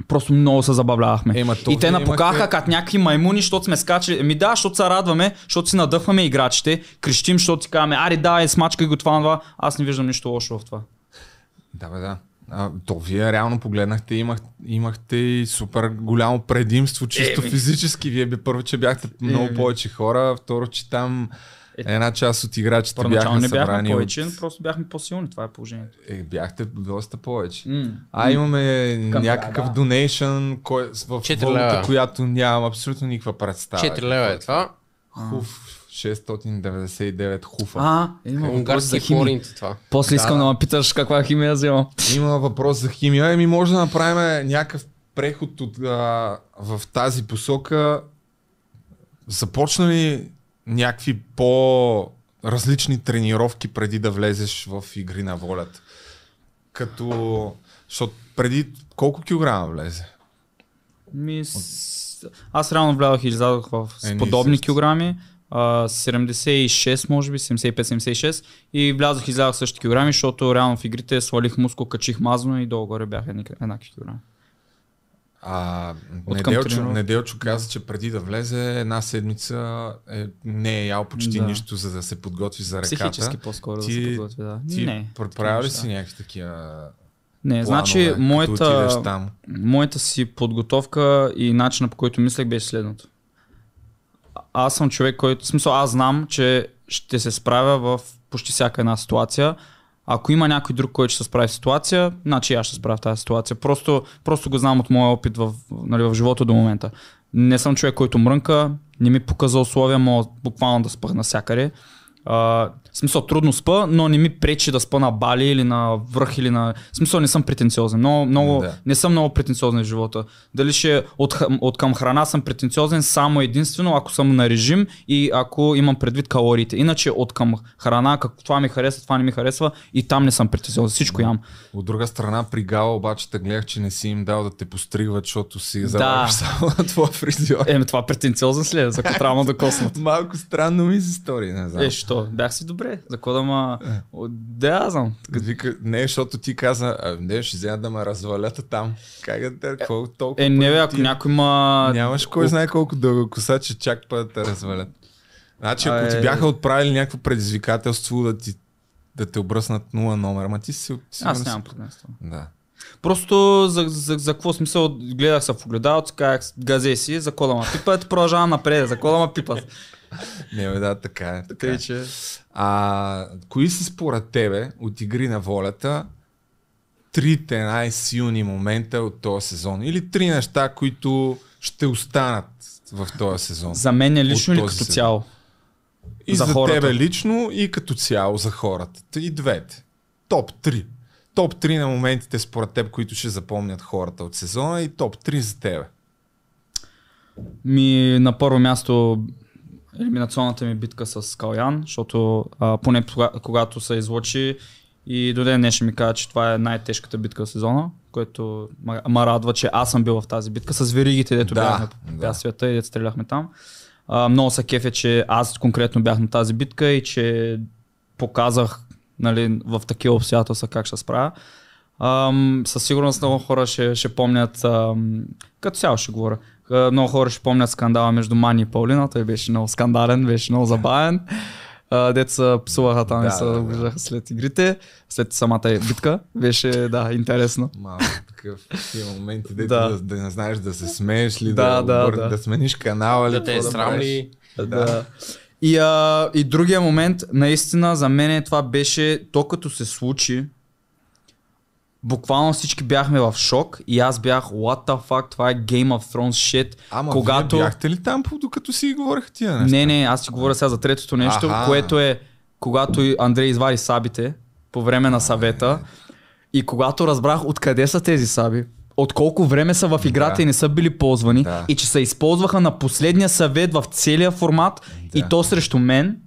просто много се забавлявахме. И те напукаха като някакви маймуни, защото сме скачали. Защото се радваме, защото си надъхваме играчите, крещим, защото си казваме, ари давай, смачкай го това. Аз не виждам нищо лошо в това. Да. То вие реално погледнахте, имахте и супер голямо предимство, чисто физически. Вие първо, че бяхте много повече хора, второ, че там една част от играчите бяха събрани. Бяхме повече, просто бяхме по-силни, това е положението. Бяхте доста повече. Имаме някакъв донейшън в валута, която нямам абсолютно никаква представа. 4 лева е това. Хуф. 699 хуфа. Има въпрос за химия. После искам да ме питаш каква химия взема. Има въпрос за химия. Може да направим някакъв преход в тази посока. Започна ли някакви по-различни тренировки преди да влезеш в игри на волята? Защото преди колко килограма влезе? Аз реално влязох и излязох в подобни килограми. 76, може би, 75-76 и влязох и излязох същите килограми, защото реално в игрите свалих мускул, качих мазно и долу-горе бях еднакви килограми. Неделчо каза, че преди да влезе една седмица не е ял почти нищо, за да се подготви за реката. Психически по-скоро да се подготви, да. Ти преправя ли си някакви такива... Не, значи моята си подготовка и начина, по който мислех, беше следното. Аз съм човек, аз знам, че ще се справя в почти всяка една ситуация. Ако има някой друг, който ще се справи в ситуация, значи аз ще справя в тази ситуация. Просто го знам от моя опит в живота до момента. Не съм човек, който мрънка, не ми показва условия, мога буквално да спъх навсякъде. Трудно спа, но не ми пречи да спа на бали или на връх или на... не съм претенциозен. Не съм много претенциозен в живота. Дали ще от към храна съм претенциозен само единствено, ако съм на режим и ако имам предвид калориите. Иначе от към храна, какво това ми харесва, това не ми харесва и там не съм претенциозен. Всичко ям. От друга страна, при Гала обаче те гледах, че не си им дал да те постригват, защото си залагаш само на твоя фризьор. Това претенциозен след, ако трябва да докоснат. Малко странно ми се стори, не знам. Бях си добре, за какво да ма... Да, знам. Не, защото ти каза, не, ще взема да ме развалята там. Как да какво толкова... Не бе, ако някой ма... Нямаш кой знае колко дълго коса, че чак път да те развалят. Значи, ако ти бяха отправили някакво предизвикателство да те обръснат 0 номер, ама ти си... Аз нямам проблем с това. Просто за какво смисъл гледах се в огледалото, казах газе си, за кола ма пипат, продължавам напред, за кола ма пипат. Не, да, така е. Така е. Кои си според тебе от Игри на волята трите най-силни момента от този сезон? Или три неща, които ще останат в този сезон? За мен е лично или като сезон? Цяло? И за хората. Тебе лично и като цяло за хората. И двете. Топ 3. Топ 3 на моментите според теб, които ще запомнят хората от сезона и топ 3 за тебе. На първо място елиминационната ми битка с Калян, защото поне когато се излъчи и до ден днешен ми каза, че това е най-тежката битка в сезона, което ме радва, че аз съм бил в тази битка с веригите, дето бяхме по препятствията и дето стреляхме там. Много се кефя, че аз конкретно бях на тази битка и че показах, нали, в такива обстоятелства как ще справя. Със сигурност много хора ще помнят, като цяло ще говоря, много хора ще помнят скандала между Мани и Паулина, той беше много скандален, беше много забавен. Деца псуваха там и се обижаха след игрите, след самата битка, беше интересно. Малко такъв момент, да не знаеш да се смееш ли, да смениш канала, да те е срам ли. И другия момент, наистина за мен това беше, то като се случи, буквално всички бяхме в шок и аз бях what the fuck, това е Game of Thrones shit. Ама когато... вие бяхте ли там, докато си говорих тия нещо? Не, аз си говоря сега за третото нещо, което е когато Андрей извади сабите по време на съвета и когато разбрах откъде са тези саби, от колко време са в играта и не са били ползвани и че се използваха на последния съвет в целия формат и то срещу мен.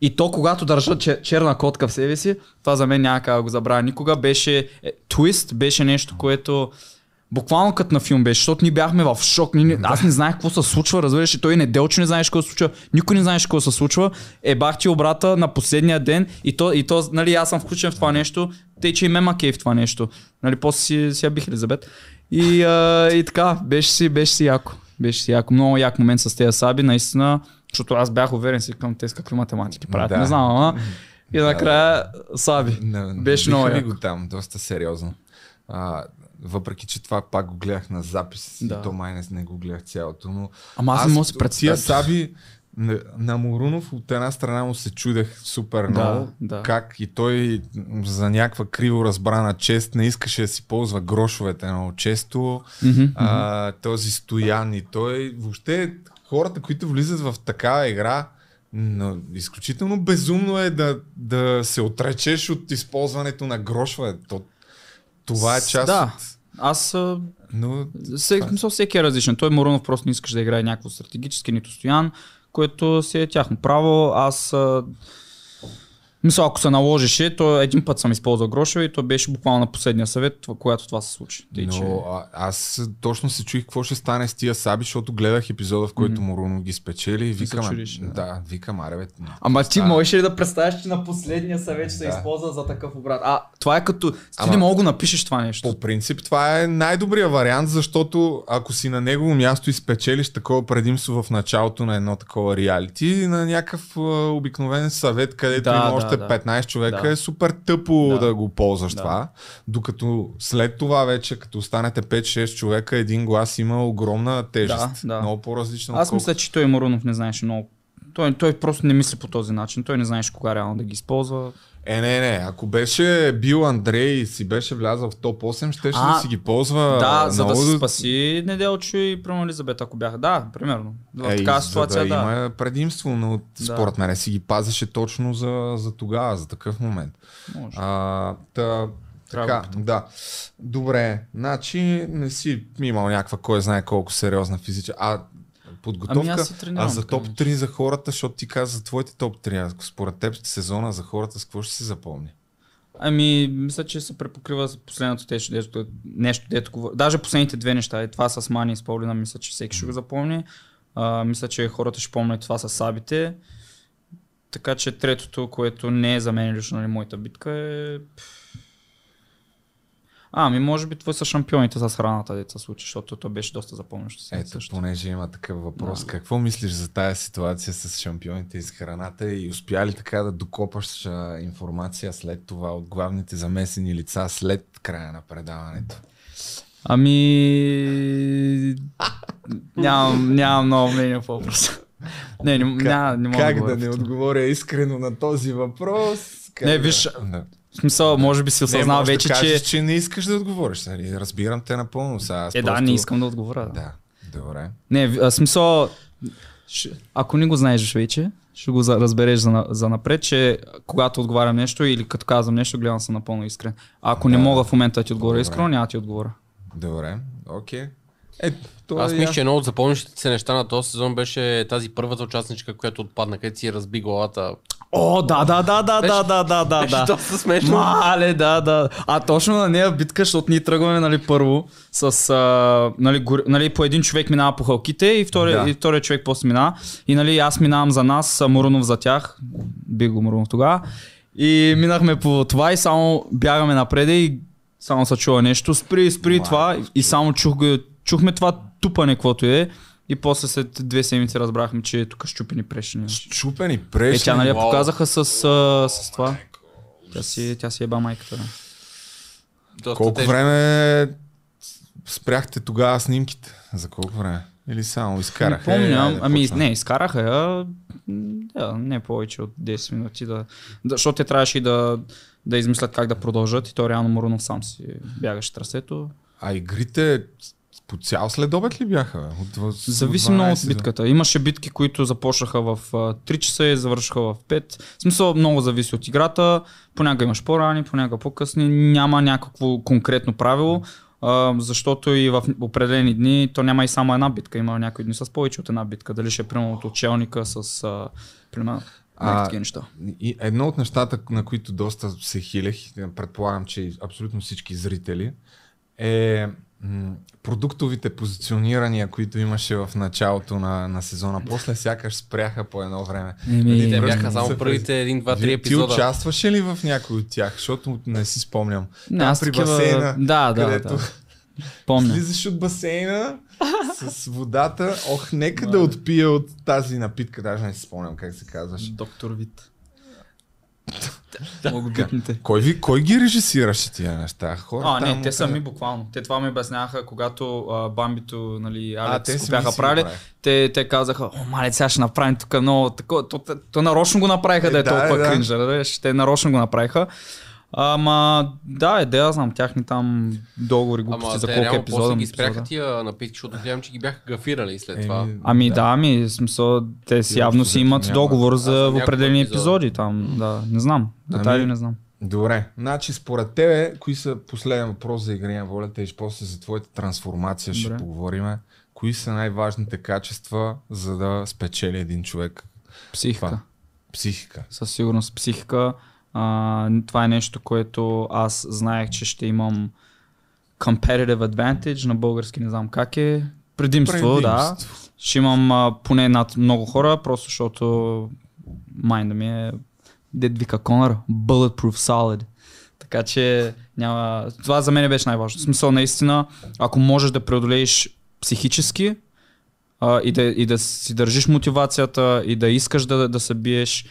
И то, когато държа черна котка в себе си, това за мен няма как да го забравя никога. Беше твист, беше нещо, което буквално като на филм беше, защото ние бяхме в шок. Аз не знаех какво се случва, разбираш, и той неделчо не знаеш какво се случва, никой не знаеш какво се случва. Бах ти обрата на последния ден и то нали, аз съм включен в това нещо, тъй че и мен ма кеф в това нещо. Нали, после си я бих Елизабет. И така, беше си яко. Беше си яко. Много як момент с тези саби, наистина. Защото аз бях уверен си към тези какви математики правят, не знам, ама и накрая саби, беше много яко. Го там, доста сериозно. Въпреки че това пак го гледах на запис и то май не го гледах цялото, но ама аз не мога да си представя. Саби на Морунов от една страна му се чудех супер много, как и той за някаква криво разбрана чест не искаше да си ползва грошовете много често, този Стоян и той въобще... Хората, които влизат в такава игра, но изключително безумно е да се отречеш от използването на грошове. Това е част от... Аз... Но... Всеки е различен. Той Морунов просто не искаш да играе някакво стратегически, нито Стоян, което си е тяхно право. Аз... Мисля, ако се наложеше, то един път съм използвал грошове и то беше буквално на последния съвет, когато това се случи. Аз точно се чуих какво ще стане с тия саби, защото гледах епизода, в който Морунов ги спечели и викам, аре бе. Ама ти можеш ли да представиш, че на последния съвет ще се използва за такъв обрат? Това е като... Ти не мога да напишеш това нещо. По принцип това е най-добрият вариант, защото ако си на негово място изпечелиш такова предимство в началото на едно такова реалити, на някакъв обикновен съвет, където има още 15 човека, е супер тъпо да го ползваш това, докато след това вече, като останете 5-6 човека, един глас има огромна тежест, много по-различна. Аз мисля, че той Морунов не знаеше много. Той просто не мисли по този начин, той не знаеше кога реално да ги използва. Не, ако беше бил Андрей и си беше влязъл в топ 8, щеше да си ги ползва. За да се спаси неделчо и примерно Елизабет, ако бяха. Примерно. В такава ситуация, има предимство, но според мен си ги пазеше точно за тогава, за такъв момент. Може. Добре, значи не си имал някаква, кой знае колко сериозна физична подготовка, за топ 3 за хората, защото ти каза за твоите топ 3, според теб сезона за хората с какво ще си запомни? Мисля, че се препокрива с последното нещо, дето говори. Даже последните две неща, и това с Мани и с Паулина, мисля, че всеки ще го запомни. Мисля, че хората ще помнят това с сабите. Така че третото, което не е за мен лично, моята битка е... Ами може би това са шампионите с храната, деца случи, защото то беше доста запомнящо се. Ето, също. Понеже има такъв въпрос, да. Какво мислиш за тази ситуация с шампионите с храната и успя ли така да докопаш информация след това от главните замесени лица след края на предаването? Ами... нямам много мнение по въпроса. Не мога как да не отговоря искрено на този въпрос? Не, виж... В смисъл, може би си осъзнава вече, да кажеш, че не искаш да отговориш. Разбирам те напълно. Сега, да, не искам да отговоря. Да, добре. Не, в смисъл, ако не го знаеш вече, ще го разбереш за напред, че когато отговарям нещо или като казвам нещо, гледам съм напълно искрен. Ако не мога в момента да ти отговоря искрено, няма да ти отговоря. Добре, окей. Аз мисля, че едно от запомнящите се неща на този сезон беше тази първата участничка, която отпадна, където си разби главата. О, да. Беше доста смешно. Мале, да. А точно на нея битка, защото ние тръгваме, нали, първо с, нали, по един човек минава по халките и втория човек после минава. И, нали, аз минавам за нас, Мурунов за тях. Бих го Мурунов тогава. И минахме по това и само бягаме напред и само се чува нещо. Спри това и само чухме това тупане, каквото е. И после след 2 седмици разбрахме, че е тук щупени прешни. Тя, нали, показаха с това. Тя си еба майката. Колко време спряхте тогава снимките? За колко време? Или само изкараха? Не помня, изкараха я. Да, не повече от 10 минути. Защото те трябваше и да измислят как да продължат и то реално Мурунов сам си бягаше трасето. А игрите... По цял следобед ли бяха? Зависи много от битката. Имаше битки, които започнаха в 3 часа и завършиха в 5. В смисъл, много зависи от играта. Понякога имаш по-рани, понякога по-късни. Няма някакво конкретно правило, защото и в определени дни то няма и само една битка. Има някои дни с повече от една битка. Дали ще е примерно от челника с примерно. И едно от нещата, на които доста се хилех, предполагам, че абсолютно всички зрители, е... продуктовите позиционирания, които имаше в началото на сезона, после сякаш спряха по едно време. Те бяха само първите 1-2-3 епизода. Ти участваше ли в някой от тях? Защото не си спомням. Аз при басейна, където слизаш от басейна с водата. Ох, нека да отпия от тази напитка. Даже не си спомням как се казваш. Доктор Вит. Кой ги режисираше тия неща? Не, те сами буквално. Те това ми обясняха, когато Бамбито, нали, Алекс бяха правили. Те казаха, о, мале, сега ще направим тук много такова. То нарочно го направиха да е толкова кринжа. Те нарочно го направиха. Ама да, идея знам, тяхни там договори глупости за колко епизода. После ги спряха тия напитки, защото гледам, че ги бяха гафирали след това. Смисъл, те си явно си имат договор за определени епизоди там, да, не знам, детайли не знам. Добре, значи според тебе, кои са последен въпрос за Игри на волята и после за твоята трансформация ще поговорим, кои са най-важните качества, за да спечели един човек? Психика. Със сигурност психика. Това е нещо, което аз знаех, че ще имам competitive advantage, на български не знам как е, предимство. Да. Ще имам поне над много хора, просто защото майнда ми е, дед вика Конър, bulletproof solid. Така че няма... Това за мен беше най-важно. В смисъл, наистина, ако можеш да преодолееш психически и да си държиш мотивацията и да искаш да се биеш,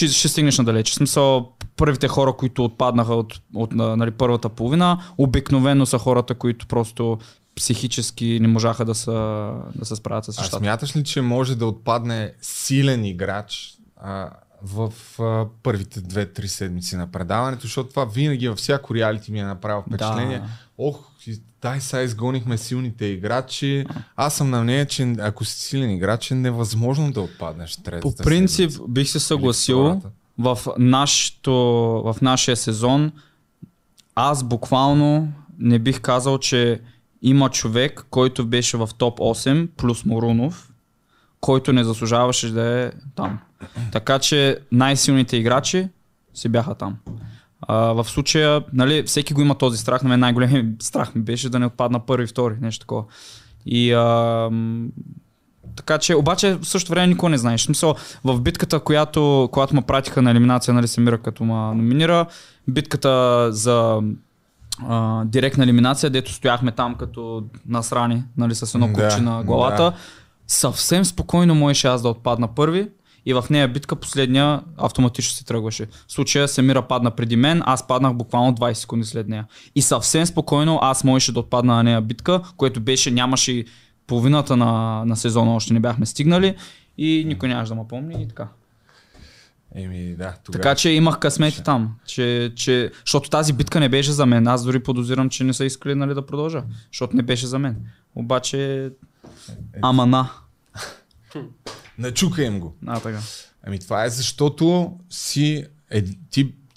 ще стигнеш надалече. В смисъл, първите хора, които отпаднаха от нали, първата половина, обикновено са хората, които просто психически не можаха да се справят с нещата. А смяташ ли, че може да отпадне силен играч в първите 2-3 седмици на предаването, защото това винаги във всяко реалити ми е направило впечатление. Да. Сега изгонихме силните играчи. Аз съм на мнение, че ако си силен играч, е невъзможно да отпаднеш третата. По принцип седмица. Бих се съгласил. В нашия сезон аз буквално не бих казал, че има човек, който беше в топ 8 плюс Мурунов, който не заслужаваше да е там. Така че най-силните играчи си бяха там. В случая, нали, всеки го има този страх, на мен най-големият страх ми беше да не отпадна първи, втори, нещо такова. И Така че, обаче в същото време никой не знаеш. Мисъл, в битката, която ме пратиха на елиминация, нали се мира като ме номинира, битката за директна елиминация, дето стояхме там като насрани, нали, с едно копче на главата, съвсем спокойно можеше аз да отпадна първи и в нея битка последния автоматично си тръгваше. В случая Семира падна преди мен, аз паднах буквално 20 секунди след нея. И съвсем спокойно аз можеше да отпадна на нея битка, което беше, нямаше половината на сезона още не бяхме стигнали и никой нямаше да ме помни и така. Еми, да, тогава... Така че имах късмети там, че, защото тази битка не беше за мен. Аз дори подозирам, че не са искали, нали, да продължа, защото не беше за мен. Обаче, ама на. Начука им го. Така. Ами това е защото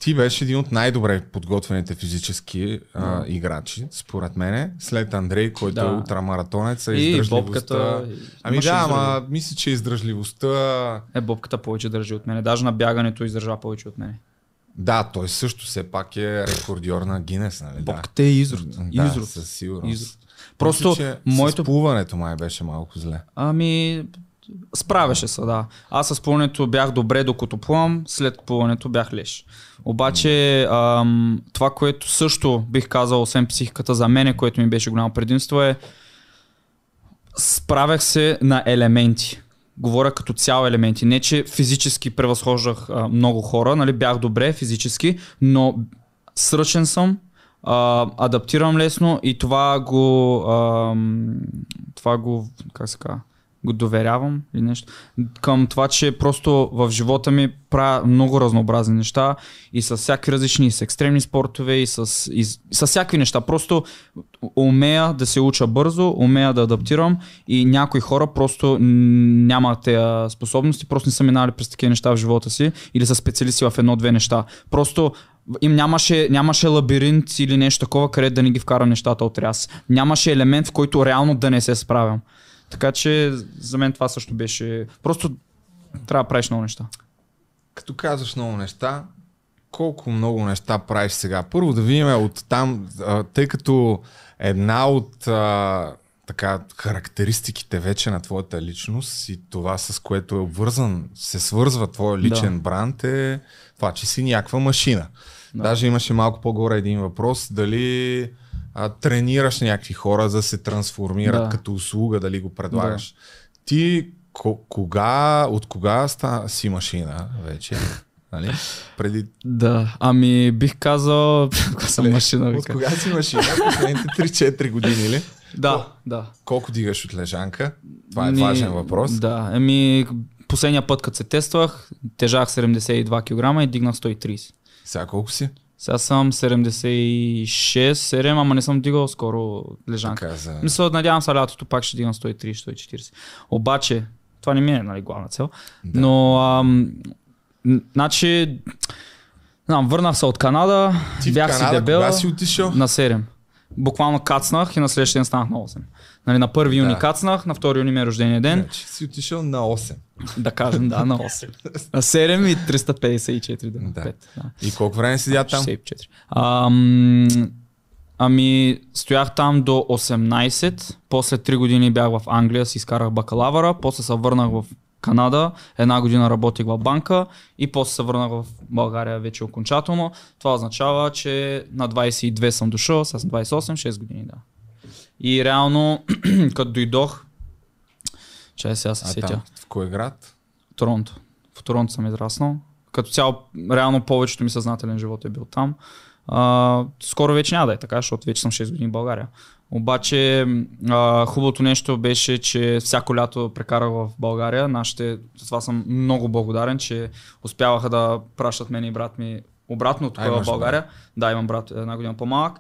ти беше един от най-добре подготвените физически играчи, според мене. След Андрей, който е ултрамаратонец, е издръжливостта. Ами ама мисля, че издръжливостта... Бобката повече държи от мене. Даже на бягането издържа повече от мене. Да, той също все пак е рекордьор на Гинес, нали? Бобката е изрод. Да, със сигурност. Просто мисля, с плуването май беше малко зле. Ами... Справяше се, да. Аз с плуването бях добре, докато плувам, след плуването бях леш. Обаче това, което също бих казал, освен психиката за мене, което ми беше голямо предимство, е справях се на елементи. Говоря като цял елементи. Не, че физически превъзхождах много хора, нали, бях добре физически, но сръчен съм, адаптирам лесно и това го как се казва, го доверявам и нещо. Към това, че просто в живота ми правя много разнообразни неща и с всяки различни, и с екстремни спортове, и с всякакви неща. Просто умея да се уча бързо, умея да адаптирам и някои хора просто нямат тези способности, просто не са минали през такива неща в живота си или са специалисти в едно-две неща. Просто им нямаше лабиринт или нещо такова, където да не ги вкарам нещата от ряз. Нямаше елемент, в който реално да не се справям. Така че за мен това също беше... Просто трябва да правиш много неща. Като казваш много неща, колко много неща правиш сега? Първо да видим от там, тъй като една от характеристиките вече на твоята личност и това, с което е обвързан, се свързва твой личен бранд, е това, че си някаква машина. Да. Даже имаше малко по-горе един въпрос, дали... тренираш някакви хора да се трансформират като услуга, дали го предлагаш. Да. Ти от кога си машина вече? Нали? Преди... Да, ами бих казал, кога съм машина. От кога си машина? Последните 3-4 години ли? Да. Колко дигаш от лежанка? Това е важен въпрос. Да, ами последния път като се тествах, тежах 72 кг и дигнах 130. Сега колко си? Сега съм 76-7, ама не съм дигал скоро лежанка. Така, мисля, надявам се лятото пак ще дигам 130-140. Обаче, това не ми е, нали, главна цел. Да. Но, значи, върнах се от Канада, бях си дебел. Кога си отишъл? На 7. Буквално кацнах и на следващия ден станах на 8. Нали, на 1 юни кацнах, на 2 юни ми е рождения ден. Значи си отишъл на 8. Да кажем, да, на 8. На 7 и 354 дена. Да. 5, да. И колко време седя там? 64. Ами стоях там до 18, после 3 години бях в Англия, си изкарах бакалавъра, после се върнах в Канада, една година работих в банка и после се върнах в България вече окончателно. Това означава, че на 22 съм дошъл, сега съм 28, 6 години, да. И реално, като дойдох, чай сега се сетя. В кой град? Торонто. В Торонто съм израснал. Като цяло, реално повечето ми съзнателен живот е бил там. Скоро вече няма да е така, защото вече съм 6 години в България. Обаче хубавото нещо беше, че всяко лято прекарах в България. За това съм много благодарен, че успяваха да пращат мен и брат ми обратно тук в България. Да, имам брат една година по-малък.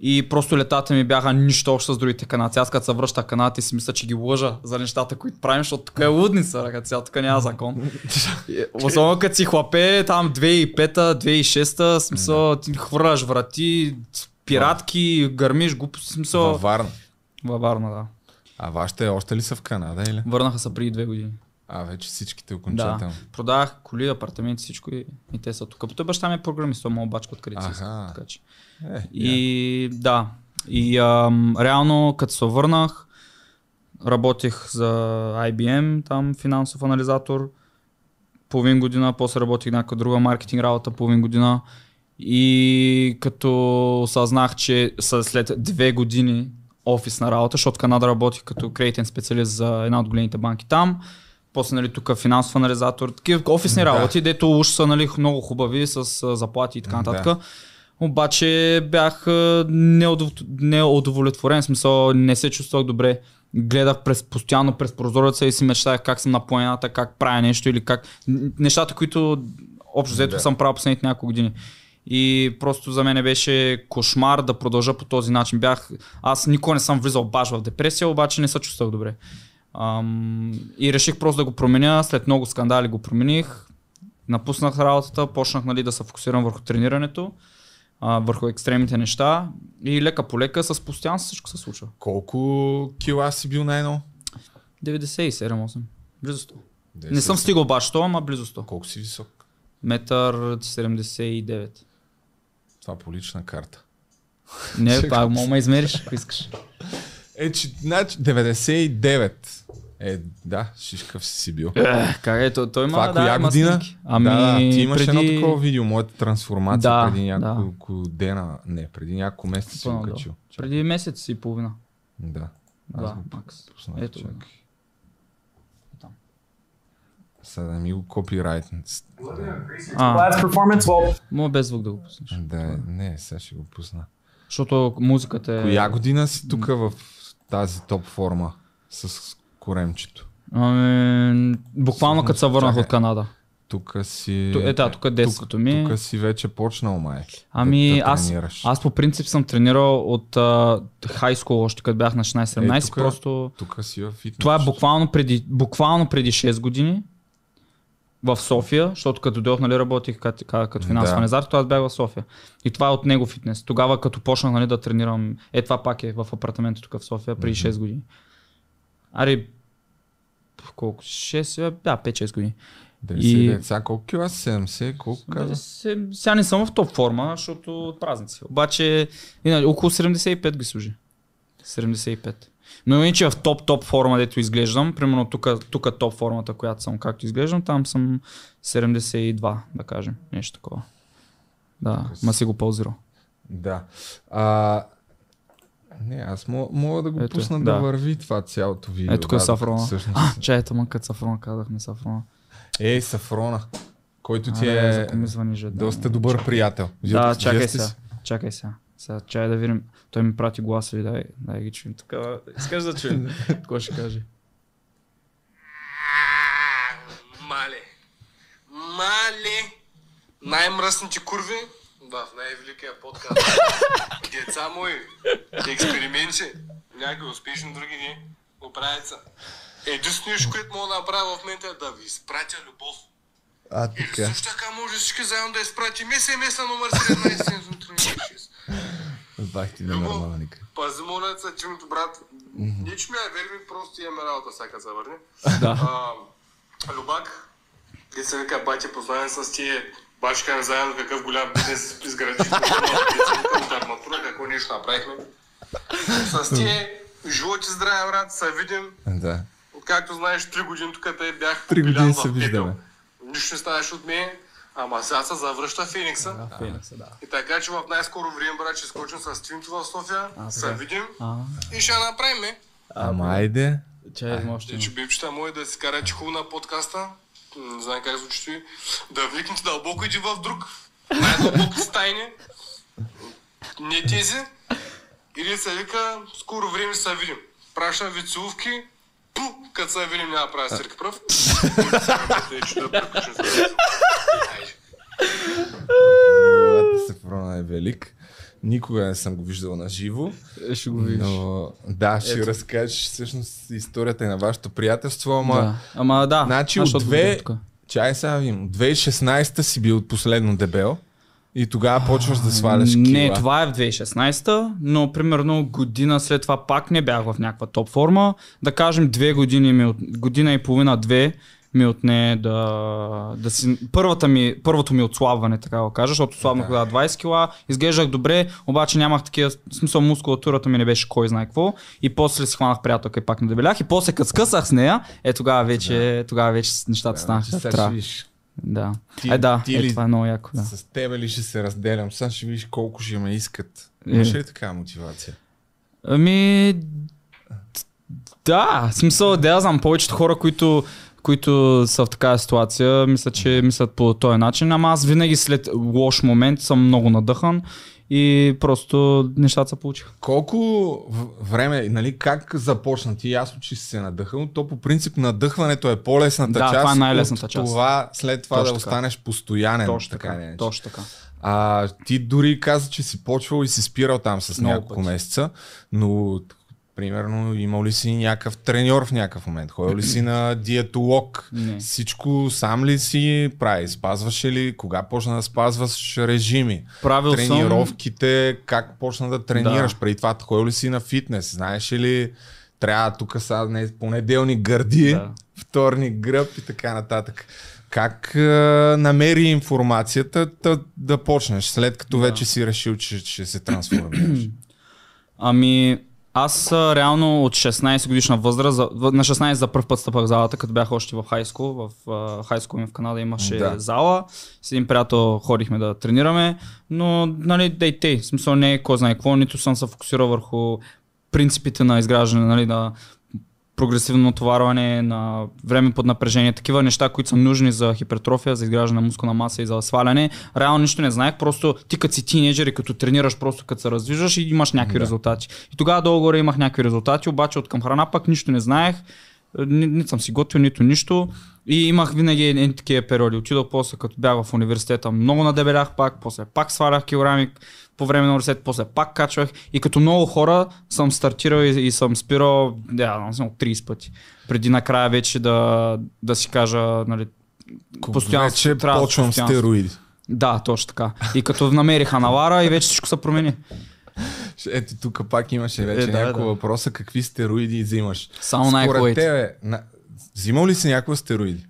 И просто летата ми бяха нищо общо с другите канадци. Аз като се връща канадци си мисля, че ги лъжа за нещата, които правим, защото тук е лудница, като сега тук няма закон. Особено като си хлапе, там 2005-та, 2006-та, смисъл, ти хвърляш врати, пиратки, гърмиш, глупост, смисъл. Във Варна. Във Варна, да. А вашите още ли са в Канада или? Върнаха се преди 2 години. А, вече всичките окончателно. Да, продавах коли, апартаменти, всичко и те са тук. Той баща ми е програмист, той малко бачка откъде си. Така че. И реално като се върнах, Работих за IBM, там финансов анализатор, половин година, после работих някаква друга маркетинг работа, половин година. И като осъзнах, че след 2 години офисна работа, защото в Канада работих като кредитен специалист за една от големите банки там, после нали, тук финансов анализатор, такива офисни работи, дето уж са нали, много хубави с заплати и така нататък. Да. Обаче бях неудовлетворен, в смисъл не се чувствах добре. Гледах постоянно през прозореца и си мечтаях как съм на планината, как правя нещо или как... Нещата, които общо взето съм правил последните няколко години. И просто за мен беше кошмар да продължа по този начин. Аз никога не съм влизал баш в депресия, обаче не се чувствах добре. И реших просто да го променя, след много скандали го промених. Напуснах работата, почнах нали, да се фокусирам върху тренирането, върху екстремните неща и лека по лека с постоянно всичко се случва. Колко кила си бил най-ново? 97-8, близо 100. 97. Не съм стигал баш 100, ама близо 100. Колко си висок? 1,79 м. Това по лична карта. Не, пак мога ме измериш, ако искаш. Е, че 99 е, да, шишкав си бил. Как е, той има това, коя година? Ами, ти имаш едно такова видео, моята трансформация преди няколко дена, не, преди няколко месеца си го качил. Преди месец и половина. Да. Аз го пуснах, ето. Сега да ми го копирайтнат. Мога без звук да го пуснеш. Да, не, сега ще го пусна. Защото музиката е... Коя година си тук в тази топ форма с коремчето? Ами, буквално като се върнах от Канада. Тук си... тук е детството ми. Тук си вече почнал май. Ами аз по принцип съм тренирал от high school, още като бях на 16-17. Просто... Тук си във фитнес. Това е буквално преди 6 години. В София, защото като дойдох нали, работих като финансов анализатор, аз бях в София. И това е от него фитнес. Тогава като почнах нали, да тренирам, това пак е в апартамента тук в София преди 6 години. Ари, колко? 6, да, 5-6 години. 99, сега колко кила? 70, колко каза? Сега не съм в топ форма, защото от празници. Обаче около 75 ги служи. 75. Но иначе в топ форма, дето изглеждам, примерно тук топ формата, която съм както изглеждам, там съм 72, да кажем, нещо такова. Да, ма си го паузирал. Да. Не, аз мога да го пусна да върви това цялото видео. Ето тук Сафрона. Чайто мън като Сафрона казахме Сафрона. Ей, Сафрона, който ти е доста добър приятел. Да, чакай сега. Сега чай да видим, той ми прати гласа и дай ги чуем. Така, искаш да чуем? Какво ще каже? Мале! Най-мръсните курви в най-великия подкаст. Деца мои, експерименти, някакви успешни, други не, оправят са. Единственото, което мога да направя в момента е да ви изпратя любов. И също така може всички заедно да изпратим SMS на номер 1736. Бахти великия. Пази моля са чимото брат. Ничо ми верми, просто имаме работа всяка се върне. Любак, де се века бати познавен с тие бачка не заедно какъв голям бизнес изградихме. Арматура, какво нещо направихме. С тие живот и здраве брат, се видим. Откакто знаеш 3 години тук бях в Белян. Нищо не ставаш от мен, ама сега се завръща Феникса. И така че в най-скоро време, брат, ще скочим с Твинто в София, се видим и ще я направим. Ама айде. Че бибчета мои да си карат хубаво на подкаста, не знам как звучи ти, да вникнете дълбоко един в друг, най-дълбоки стайни, не тези, или се вика, скоро време се видим. Пращам ви целувки. Като се видим, няма правя сирка пръв. Сафрона е велик. Никога не съм го виждал на живо. Ще го видиш. Да, ще разкажеш всъщност историята на вашето приятелство. Ама да. Значи от 2016 си бил последно дебел. И тогава почваш да сваляш кила. Не, това е в 2016-та, но примерно година след това пак не бях в някаква топ форма. Да кажем 2 години, година и половина-две ми отне да си... Първото ми отслабване, така да кажа, защото слабно да. Когато 20 кила, изглеждах добре, обаче нямах такива, в смисъл мускулатурата ми не беше кой знае какво и после си хванах приятелка и пак не дебелях и после като скъсах с нея, тогава вече нещата станаха страх. Да. Това е много яко. Да. С тебе ли ще се разделям? Сега ще видиш колко ще ме искат. Имаш ли такава мотивация? Ами... Да, в смисъл да знам повечето хора, които са в такава ситуация, мисля, че мислят по този начин, ама аз винаги след лош момент съм много надъхан и просто нещата се получиха. Колко време, нали, как започна? Ти ясно, че си се надъхан, то по принцип надъхването е по-лесната част. Да, това е най-лесната част. Това след това точно да така. Останеш постоянен. Точно така. Ти дори каза, че си почвал и си спирал там с няколко месеца, но... Примерно, имал ли си някакъв треньор в някакъв момент? Ходил ли си на диетолог? Не. Всичко сам ли си прави? Спазваш ли? Кога почна да спазваш режими? Правил тренировките, как почна да тренираш? Да. Преди това, ходил ли си на фитнес? Знаеш ли, трябва тук са понеделник гърди, да. Вторник гръб и така нататък. Как намери информацията да почнеш, след като вече си решил, че ще се трансформираш? Ами... Аз реално от 16 годишна възраст, на 16 за първ път стъпах залата, като бях още в хайскул. В хайскул ми в Канада имаше зала. С един приятел ходихме да тренираме, но нали, в смисъл не е кой знае какво, нито съм се фокусирал върху принципите на изграждане, нали, на прогресивно натоварване, на време под напрежение, такива неща, които са нужни за хипертрофия, за изграждане на мускулна маса и за сваляне. Реално нищо не знаех, просто ти като си тинейджер и като тренираш, просто като се развиждаш и имаш някакви резултати. И тогава долу-горе имах някакви резултати, обаче от към храна пък нищо не знаех, нито съм си готвил, нито нищо. И имах винаги такива периоди. Отидох после, като бях в университета, много надебелях пак, после пак свалях килограми по време на университет, после пак качвах. И като много хора съм стартирал и съм спирал 30 пъти. Преди накрая вече да си кажа, нали, постоянно трябва да почвам стероиди. Да, точно така. И като намерих аналара и вече всичко се промени. Ето тук пак имаше вече няколко въпроса, какви стероиди взимаш. Само най-хубавите. Взимал ли си някаква стероиди?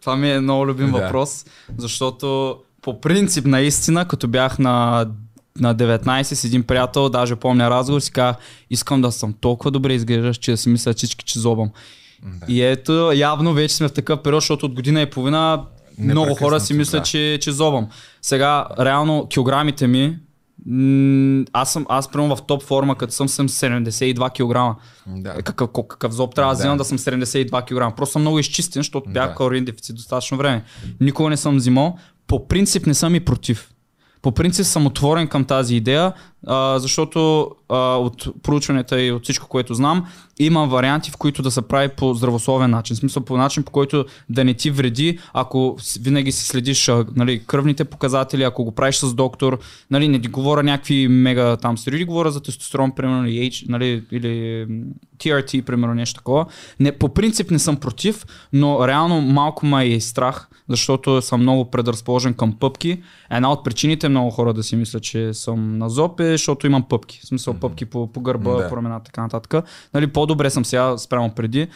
Това ми е много любим въпрос, защото по принцип наистина, като бях на 19 с един приятел, даже помня разговор, си казах, искам да съм толкова добре изглеждаш, че да си мисля всички, че зобам. Да. И ето, явно вече сме в такъв период, защото от година и половина много хора си мислят, че зобам. Сега, реално, килограмите ми, аз прямо в топ форма, като съм 72 кг. Да. Какъв зоб трябва да вземам да съм 72 кг. Просто съм много изчистен, защото бях калориен дефицит достатъчно време. Никога не съм взимал. По принцип не съм и против. По принцип съм отворен към тази идея, защото от проучванията и от всичко, което знам, имам варианти, в които да се прави по здравословен начин. В смисъл по начин, по който да не ти вреди, ако винаги си следиш, нали, кръвните показатели, ако го правиш с доктор, нали, не ти говоря някакви мега там стероиди, говоря за тестостерон, примерно, нали, или TRT, примерно, нещо такова. Не, по принцип не съм против, но реално малко ме е страх, защото съм много предразположен към пъпки. Една от причините много хора да си мисля, че съм на зоб е, защото имам пъпки. В смисъл пъпки по гърба, по рамената, така нататък. Нали, по-добре съм сега спрямо преди.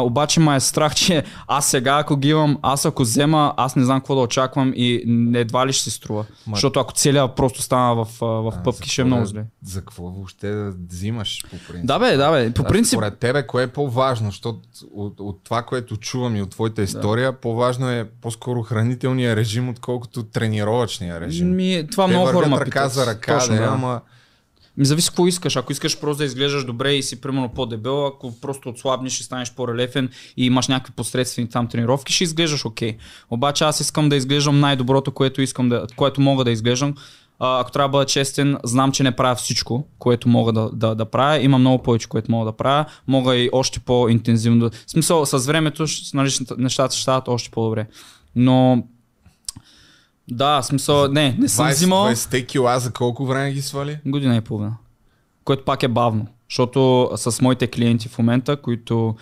Обаче ме е страх, че аз сега ако ги имам, аз ако взема, аз не знам какво да очаквам и едва ли ще се струва. Защото ако целият просто стана в пъпки, ще е много зле. За какво въобще да взимаш по принцип? Да бе, по принцип. Според тебе кое е по-важно, защото от това, което чувам и от твоята история, по-важно е по-скоро хранителния режим, отколкото тренировъчния режим. Това много хора ме питат. Зависи какво искаш. Ако искаш просто да изглеждаш добре и си примерно по-дебел, ако просто отслабнеш и станеш по-релефен и имаш някакви посредствени там тренировки, ще изглеждаш окей. Обаче аз искам да изглеждам най-доброто, което мога да изглеждам. Ако трябва да бъда честен, знам, че не правя всичко, което мога да правя. Има много повече, което мога да правя. Мога и още по-интензивно. В смисъл, с времето нещата ще стават още по-добре. Но... Да, смисъл, не съм взимал. 20 кила за колко време ги свали? Година и половина. Което пак е бавно, защото с моите клиенти в момента, които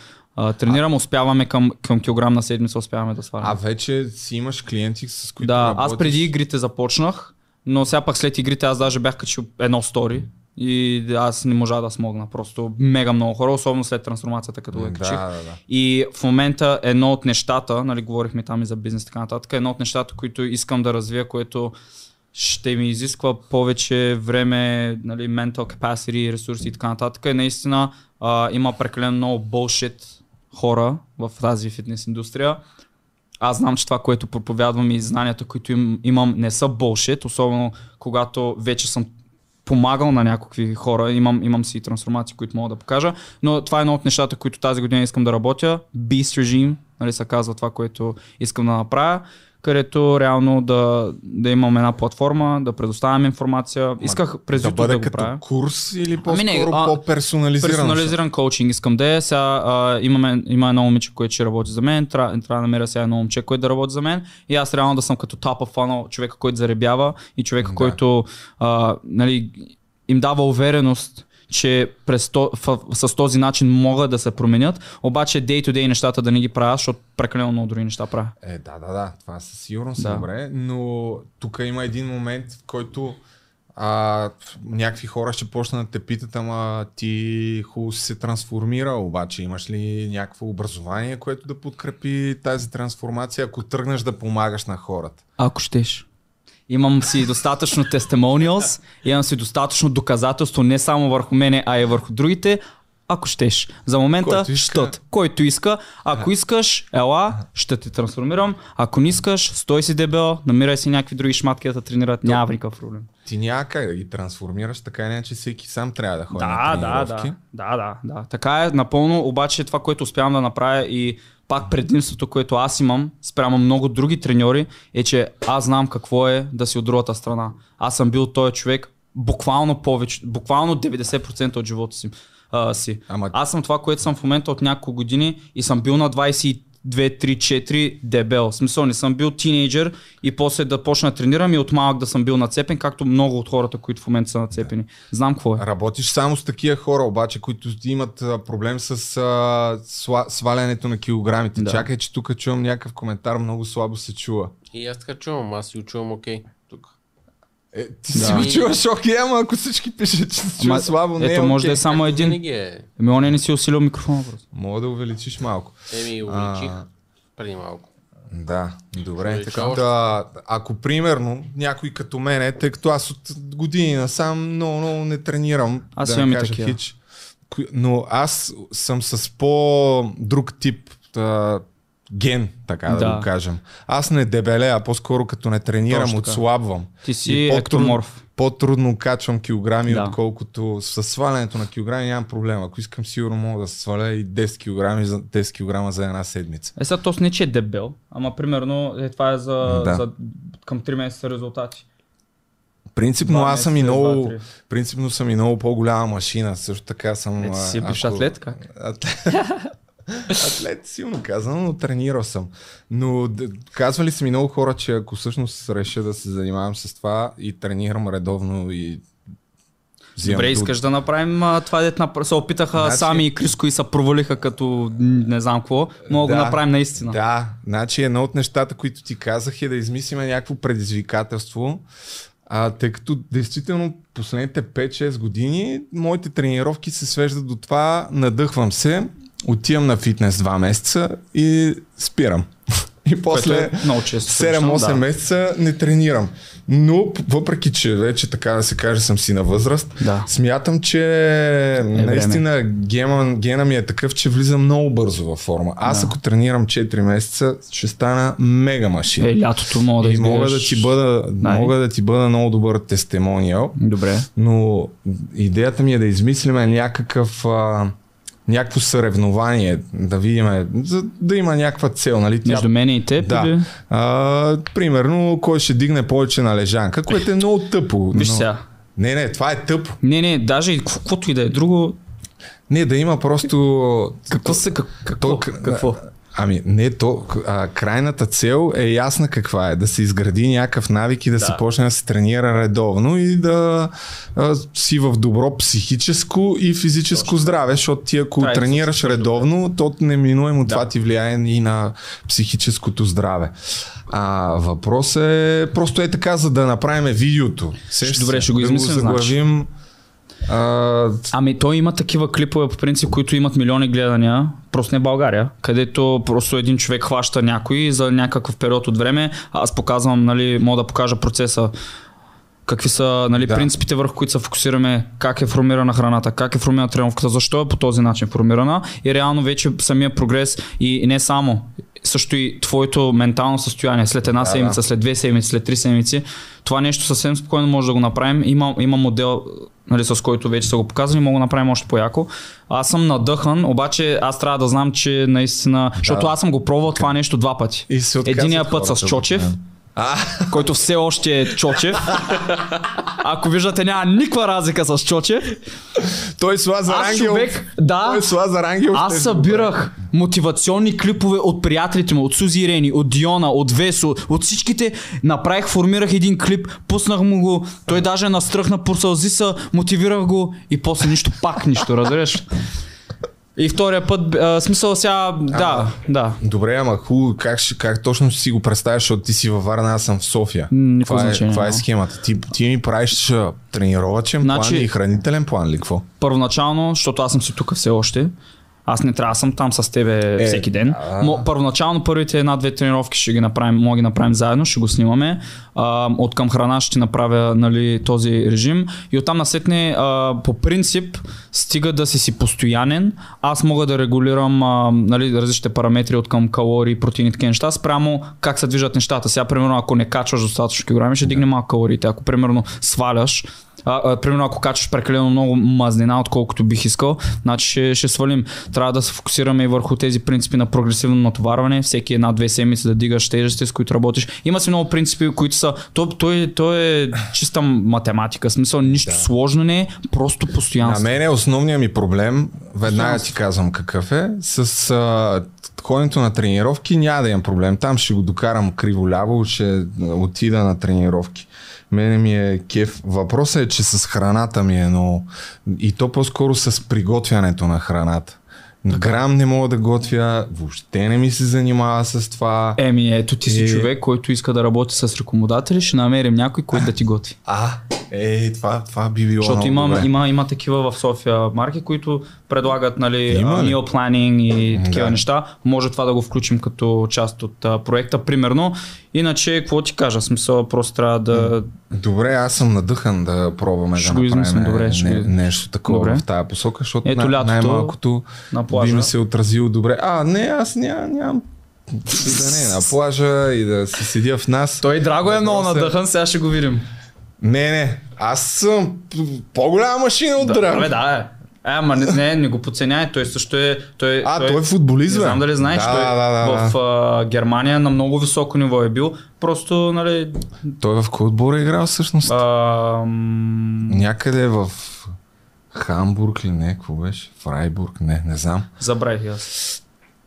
тренирам, успяваме към килограм на седмица, успяваме да сваляме. Вече си имаш клиенти, с които работиш? Да, аз преди игрите започнах, но сега пък след игрите аз даже бях качил едно стори, И аз не можа да смогна. Просто мега много хора, особено след трансформацията, като я качих. Да. И в момента едно от нещата, нали, говорихме там и за бизнес и така нататък, едно от нещата, които искам да развия, което ще ми изисква повече време, нали, mental capacity, ресурси и така нататък. И наистина има прекалено много bullshit хора в тази фитнес индустрия. Аз знам, че това, което проповядвам и знанията, които имам, не са bullshit, особено когато вече съм помагал на някакви хора, имам си и трансформации, които мога да покажа, но това е едно от нещата, които тази година искам да работя. Beast Regime, нали се казва това, което искам да направя, където реално да имам една платформа, да предоставям информация. Исках през YouTube да го правя. Да бъде като курс или по-скоро по-персонализиран? Персонализиран коучинг искам да е. Сега има едно момиче, което ще работи за мен, трябва да намеря сега едно момче, което да работи за мен и аз реално да съм като top of funnel, човека, който заребява и човека, който нали, им дава увереност, че с този начин могат да се променят, обаче day to day нещата да не ги правя, защото прекалено много други неща правя. Да, това със сигурност е добре, но тук има един момент, в който някакви хора ще почнат да те питат, ама ти хубаво си се трансформира, обаче имаш ли някакво образование, което да подкрепи тази трансформация, ако тръгнеш да помагаш на хората? Ако щеш. Имам си достатъчно testimonials, имам си достатъчно доказателство не само върху мене, а и върху другите. Ако щеш. За момента, който иска. Ако искаш, ела, ще те трансформирам. Ако не искаш, стой си дебел, намирай си някакви други шматки да тренират. Няма никакъв проблем. Ти някак да ги трансформираш, така не, че всеки сам трябва да ходи на тренировки. Да. Така е напълно, обаче това, което успявам да направя и пак предимството, което аз имам спрямо много други треньори, е, че аз знам какво е да си от другата страна. Аз съм бил този човек буквално 90% от живота си. Аз съм това, което съм в момента от няколко години и съм бил на 22-3-4 дебел. В смисъл, не съм бил тинейджър и после да почна да тренирам и от малък да съм бил нацепен, както много от хората, които в момента са нацепени. Знам какво е. Работиш само с такива хора, обаче, които имат проблем с свалянето на килограмите. Да. Чакай, че тук чувам някакъв коментар, много слабо се чува. И аз така чувам, аз си учувам окей. Тук. Ти си го чуваш окей, ама ако всички пишат, че се чува слабо, не е окей. Ето, може да е само един. Он не си усилил микрофона. Мога да увеличиш малко. Увеличих преди малко. Да, добре. Ако примерно някой като мен, тъй като аз от години насам много не тренирам, да не кажа хич, но аз съм с по-друг тип ген, така да го кажем. Аз не дебелея, по-скоро като не тренирам, отслабвам. Ти си ектоморф. По-трудно качвам килограми, отколкото със свалянето на килограми нямам проблем. Ако искам, сигурно мога да сваля и 10 килограма за една седмица. Сега точно не че е дебел, ама примерно това е за към 3 месеца резултати. Принципно аз съм и много по-голяма машина. Също така съм... Ти си биш атлет, как? Атлет, силно казвам, но тренирал съм. Но казвали са ми много хора, че ако всъщност реша да се занимавам с това и тренирам редовно и взимам... Добре, искаш да направим това, се опитаха сами и Криско и се провалиха като не знам какво, но го направим наистина. Да, значи едно от нещата, които ти казах е да измислиме някакво предизвикателство, тъй като действително последните 5-6 години моите тренировки се свеждат до това, надъхвам се, отивам на фитнес 2 месеца и спирам. И после 7-8 месеца не тренирам. Но въпреки, че вече така да се каже съм си на възраст, смятам, че наистина гена ми е такъв, че влизам много бързо във форма. Аз ако тренирам 4 месеца, ще стана мега машина. Лятото мога да изглеждаш. Мога да ти бъда много добър тестимониал. Добре. Но идеята ми е да измислиме някакво съревнование, да видим, да има някаква цел. Нали? Между мен и теб? Да. Примерно, кой ще дигне повече на лежанка, което е много тъпо. Виж сега. Не, това е тъпо. Не, даже каквото и да е друго. Не, да има просто... Какво? Ами не, крайната цел е ясна каква е, да се изгради някакъв навик и да се почне да се тренира редовно и да си в добро психическо и физическо здраве, защото ти ако тренираш редовно, то неминуемо това ти влияе и на психическото здраве. Въпросът е просто така, за да направим видеото. Добре, ще го измислим, Ами той има такива клипове по принцип, които имат милиони гледания, просто не България, където просто един човек хваща някой за някакъв период от време. Аз показвам, нали, мога да покажа процеса. Какви са, нали, да, принципите, върху които се фокусираме, как е формирана храната, как е формирана тренировката, защо е по този начин формирана и реално вече самия прогрес и не само, също и твоето ментално състояние след една седмица, след две седмици, след три седмици, това нещо съвсем спокойно може да го направим, има модел, нали, с който вече са го показали, мога да направим още по-яко. Аз съм надъхан, обаче аз трябва да знам, че наистина, защото аз съм го пробвал това нещо два пъти. Единия път с Чочев, който все още е Чочев. Ако виждате, няма никаква разлика с Чочев. Той Слазар Ангелов. Да, аз събирах мотивационни клипове от приятелите му, от Сузи Ирени, от Диона, от Весо, от всичките. Направих, формирах един клип, пуснах му го, той даже настръхна, посълзи се, мотивирах го и после нищо, пак нищо, разбираш. И втория път, смисъл сега, да. Добре, ама хубаво, как точно си го представяш, защото ти си във Варна, аз съм в София. Това е схемата. Ти ми правиш тренировачен план и хранителен план ли какво? Първоначално, защото аз съм си тук все още, аз не трябва да съм там с тебе всеки ден. Но първоначално първите една-две тренировки ще ги направим, мога ги направим заедно, ще го снимаме. От към храна ще направя, нали, този режим. И оттам насетне по принцип стига да си постоянен. Аз мога да регулирам, нали, различните параметри от към калории, протеини, такива неща, спрямо как се движат нещата. Сега, примерно, ако не качваш достатъчно килограми, ще дигне малко калориите. Ако, примерно, сваляш, примерно ако качваш прекалено много мазнина, отколкото бих искал, значи ще свалим. Трябва да се фокусираме и върху тези принципи на прогресивно натоварване, всеки една-две седмици да дигаш тежести, с които работиш. Има си много принципи, които са... То е чиста математика, смисъл нищо сложно не е, просто постоянство. На мен е основният ми проблем, веднага ти казвам какъв е, с ходенето на тренировки няма да имам проблем. Там ще го докарам криволяво, ще отида на тренировки. Мене ми е кеф. Въпросът е, че с храната ми е много. И то по-скоро с приготвянето на храната. Грам не мога да готвя, въобще не ми се занимава с това. Ето ти си човек, който иска да работи с рекомодатели, ще намерим някой, който да ти готви. Това би било. Защото има такива в София марки, които предлагат, нали, meal planning и такива неща. Може това да го включим като част от проекта, примерно. Иначе, какво ти кажа, смисъл, просто трябва да... Добре, аз съм надъхан да пробваме да направим нещо такова в тази посока, защото най-малкото би ми се отразило добре. Не, аз нямам... Да не, на плажа и да се седя в нас. Той Драго е много надъхан, сега ще го видим. Не, аз съм по-голяма машина от Драго. Ама не го подценяй, той също е... Той е футболист, бе. Не знам дали знаеш, той в Германия на много високо ниво е бил. Просто, нали... Той в кой отбор е играл всъщност? Някъде в Хамбург ли, не, какво беше? Фрайбург, не знам. Забравих аз.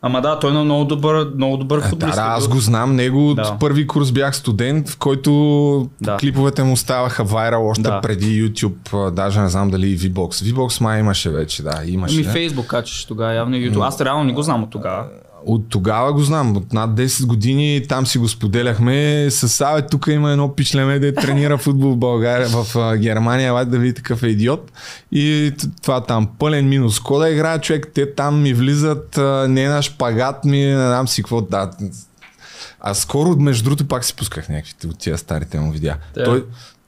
Ама той е много добър футболист. Аз го знам, него от първи курс бях студент, в който клиповете му ставаха вайрал още преди YouTube, даже не знам дали и V-Box. V-Box май имаше вече, имаше. Ами Facebook качеш тогава, явно и YouTube. Аз реално не го знам от тогава. От тогава го знам, от над 10 години там си го споделяхме. Със Саве тук има едно пичлеме, де тренира футбол в България, в Германия, лад да види такъв е идиот. И това там пълен минус. Кода играе човек, те там ми влизат, не на шпагат ми, не знам си какво. А скоро, между другото, пак си пусках някакви от тия старите му видеа.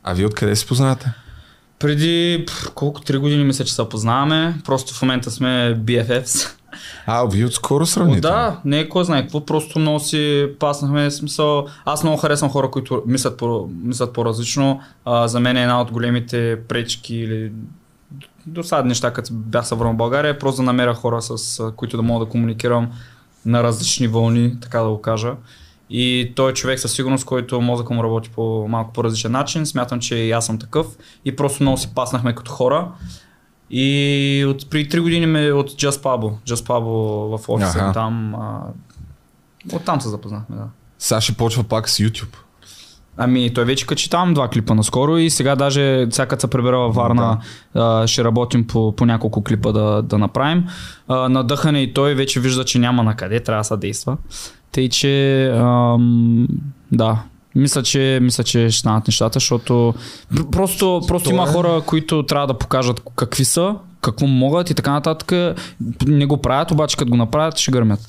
А вие откъде си познавате? Преди колко 3 години мисля, че се познаваме, просто в момента сме BFFs. Вие отскоро сравните? Не, кой знае какво, просто много си паснахме, смисъл. Аз много харесвам хора, които мислят по-различно. За мен е една от големите пречки или досадни неща, като бях съвърнал в България, просто да намеря хора, с които да мога да комуникирам на различни вълни, така да го кажа. И той е човек със сигурност, който мозъка му работи по малко по-различен начин. Смятам, че и аз съм такъв и просто много си паснахме като хора. И от преди 3 години от Just Pablo в офиса там. Оттам се запознахме, Саши почва пак с YouTube. Ами той вече качи там 2 клипа наскоро и сега даже всякът се прибера във Варна, ще работим по няколко клипа да направим. Надъхане и той вече вижда, че няма накъде, трябва да се действа. Тъй че Мисля, че ще станат нещата, защото просто има хора, които трябва да покажат какви са, какво могат и така нататък. Не го правят, обаче като го направят, ще гърмят.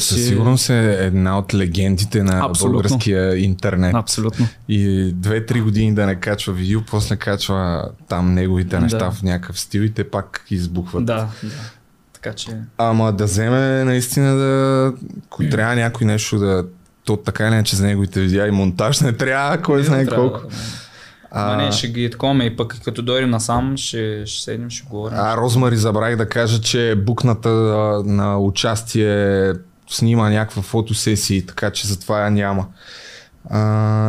Със сигурност е една от легендите на българския интернет. Абсолютно. И 2-3 години да не качва видео, после качва там неговите неща в някакъв стил и те пак избухват. Да. Така че... Ама да вземе наистина да... Ако трябва някой нещо да... То така или иначе за неговите видеа и монтаж не трябва, кой знае колко. Не, ще ги такоме и пък като дойдем насам, ще седнем, ще говорим. Розмари забравих да кажа, че букната на участие снима някаква фотосесия, така че затова я няма.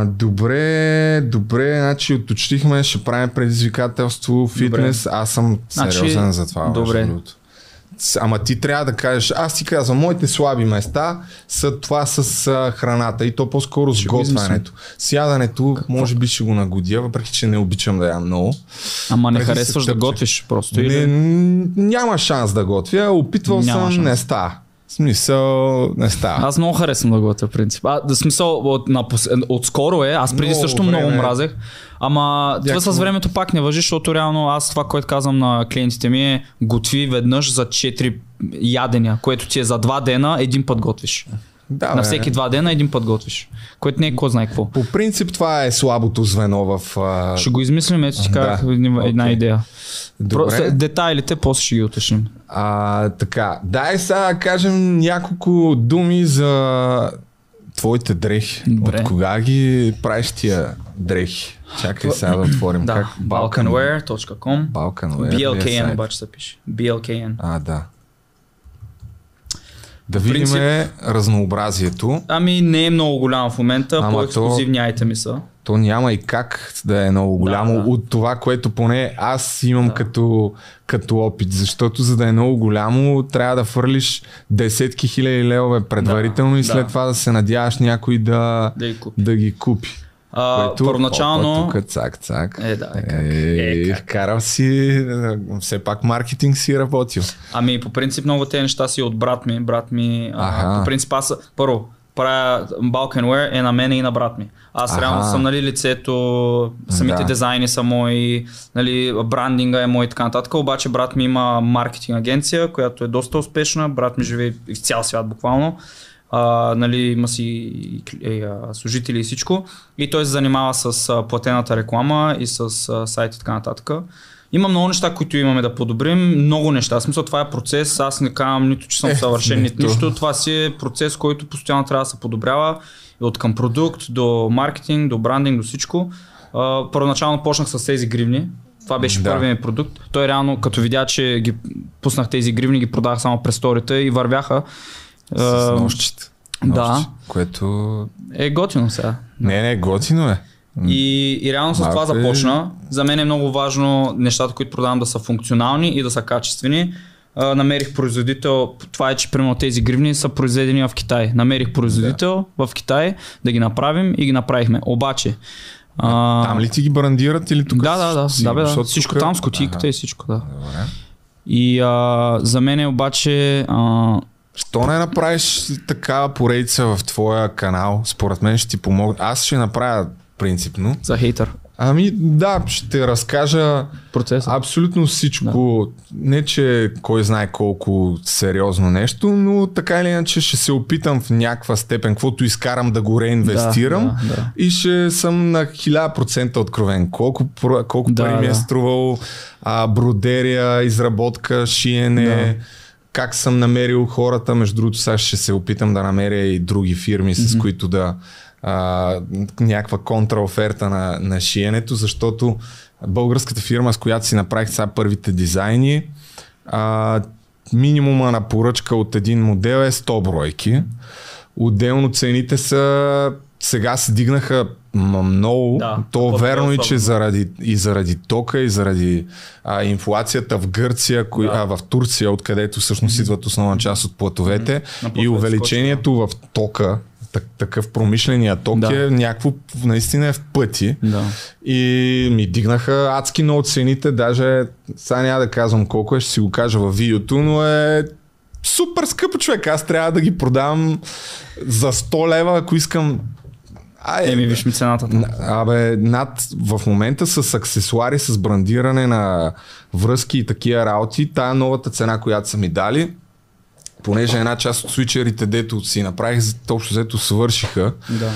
Добре, значи уточнихме, ще правим предизвикателство, фитнес, добре. Аз съм сериозен за това. Добре. Ама ти трябва да кажеш, аз ти казвам, моите слаби места са това с храната и то по-скоро с готвянето. Сядането, може би ще го нагодя, въпреки че не обичам да ям много. Ама не харесваш да готвиш просто? Или? Няма шанс да готвя, опитвал съм, не става. Смисъл, не става. Аз много харесвам да готвя, в принцип. Отскоро е, аз преди много също време. Много мразех. Ама това с времето пак не важи, защото реално аз това, което казвам на клиентите ми е готви веднъж за 4 ядения, което ти е за 2 дена, един път готвиш. Да, на всеки 2 дена един път готвиш, което не е кой знае какво. По принцип това е слабото звено в... Ще го измислим, ето ти казах една идея. Добре. Детайлите после ще ги уточним. Така, дай сега кажем няколко думи за твоите дрехи. Добре. От кога ги правиш тия дрехи? Чакай сега да отворим. Да. Как? Balkanware.com BLKN обаче се пише. BLKN. Да. Да видим разнообразието. Не е много голямо в момента, по-ексклюзивни айтеми са. То няма и как да е много голямо от това, което поне аз имам като опит. Защото за да е много голямо, трябва да фърлиш десетки хиляди левове предварително и след това да се надяваш някой да ги купи. Първоначално... Цак. Карал си, все пак маркетинг си работил. По принцип много тези неща си от брат ми. Брат ми, по принцип аз първо правя Balkanware е на мене и на брат ми. Аз реално съм лицето, самите дизайни са мои, брандинга е мой и така нататък. Обаче брат ми има маркетинг агенция, която е доста успешна. Брат ми живее в цял свят буквално. Има си служители и всичко и той се занимава с платената реклама и с сайт и така нататък. Има много неща, които имаме да подобрим, много неща. В смисъл това е процес, аз не казвам нито, че съм съвършен, нито нищо. Това си е процес, който постоянно трябва да се подобрява от към продукт, до маркетинг, до брандинг, до всичко. Първоначално почнах с тези гривни. Това беше първият ми продукт. Той реално като видя, че ги пуснах тези гривни, ги продах само през сторите и вървяха. С нощчета. Което... Е готино сега. Не, готино е. И реално с това започна. За мен е много важно нещата, които продавам да са функционални и да са качествени. Намерих производител, това е, че примерно тези гривни са произведени в Китай. Намерих производител в Китай да ги направим и ги направихме. Обаче... Там ли ти ги брандират или тук? Да, всичко там с кутийката и всичко. И за мен е обаче... Що не направиш такава поредица в твоя канал? Според мен ще ти помогна. Аз ще направя принципно. За хейтър. Ще те разкажа процеса. Абсолютно всичко. Да. Не, че кой знае колко сериозно нещо, но така или иначе ще се опитам в някаква степен, каквото изкарам да го реинвестирам и ще съм на 1000% откровен. Колко пари ми е струвал бродерия, изработка, шиене, как съм намерил хората, между другото сега ще се опитам да намеря и други фирми, с които да някаква контраоферта на шиенето, защото българската фирма, с която си направих сега първите дизайни, минимума на поръчка от един модел е 100 бройки. Отделно цените са, сега се дигнаха много, то верно е, че заради тока и заради инфлацията в Гърция, в Турция, откъдето всъщност идват основна част от платовете и увеличението в тока, такъв промишления ток е някакво наистина е в пъти и ми дигнаха адски много цените, даже сега няма да казвам колко е, ще си го кажа във видеото, но е супер скъпо човек, аз трябва да ги продам за 100 лева, ако искам Еми, виж ми цената. Абе, в момента с аксесуари, с брандиране на връзки и такива работи, тая новата цена, която са ми дали, понеже една част от свичерите, дето си направих, общо взето свършиха. Да.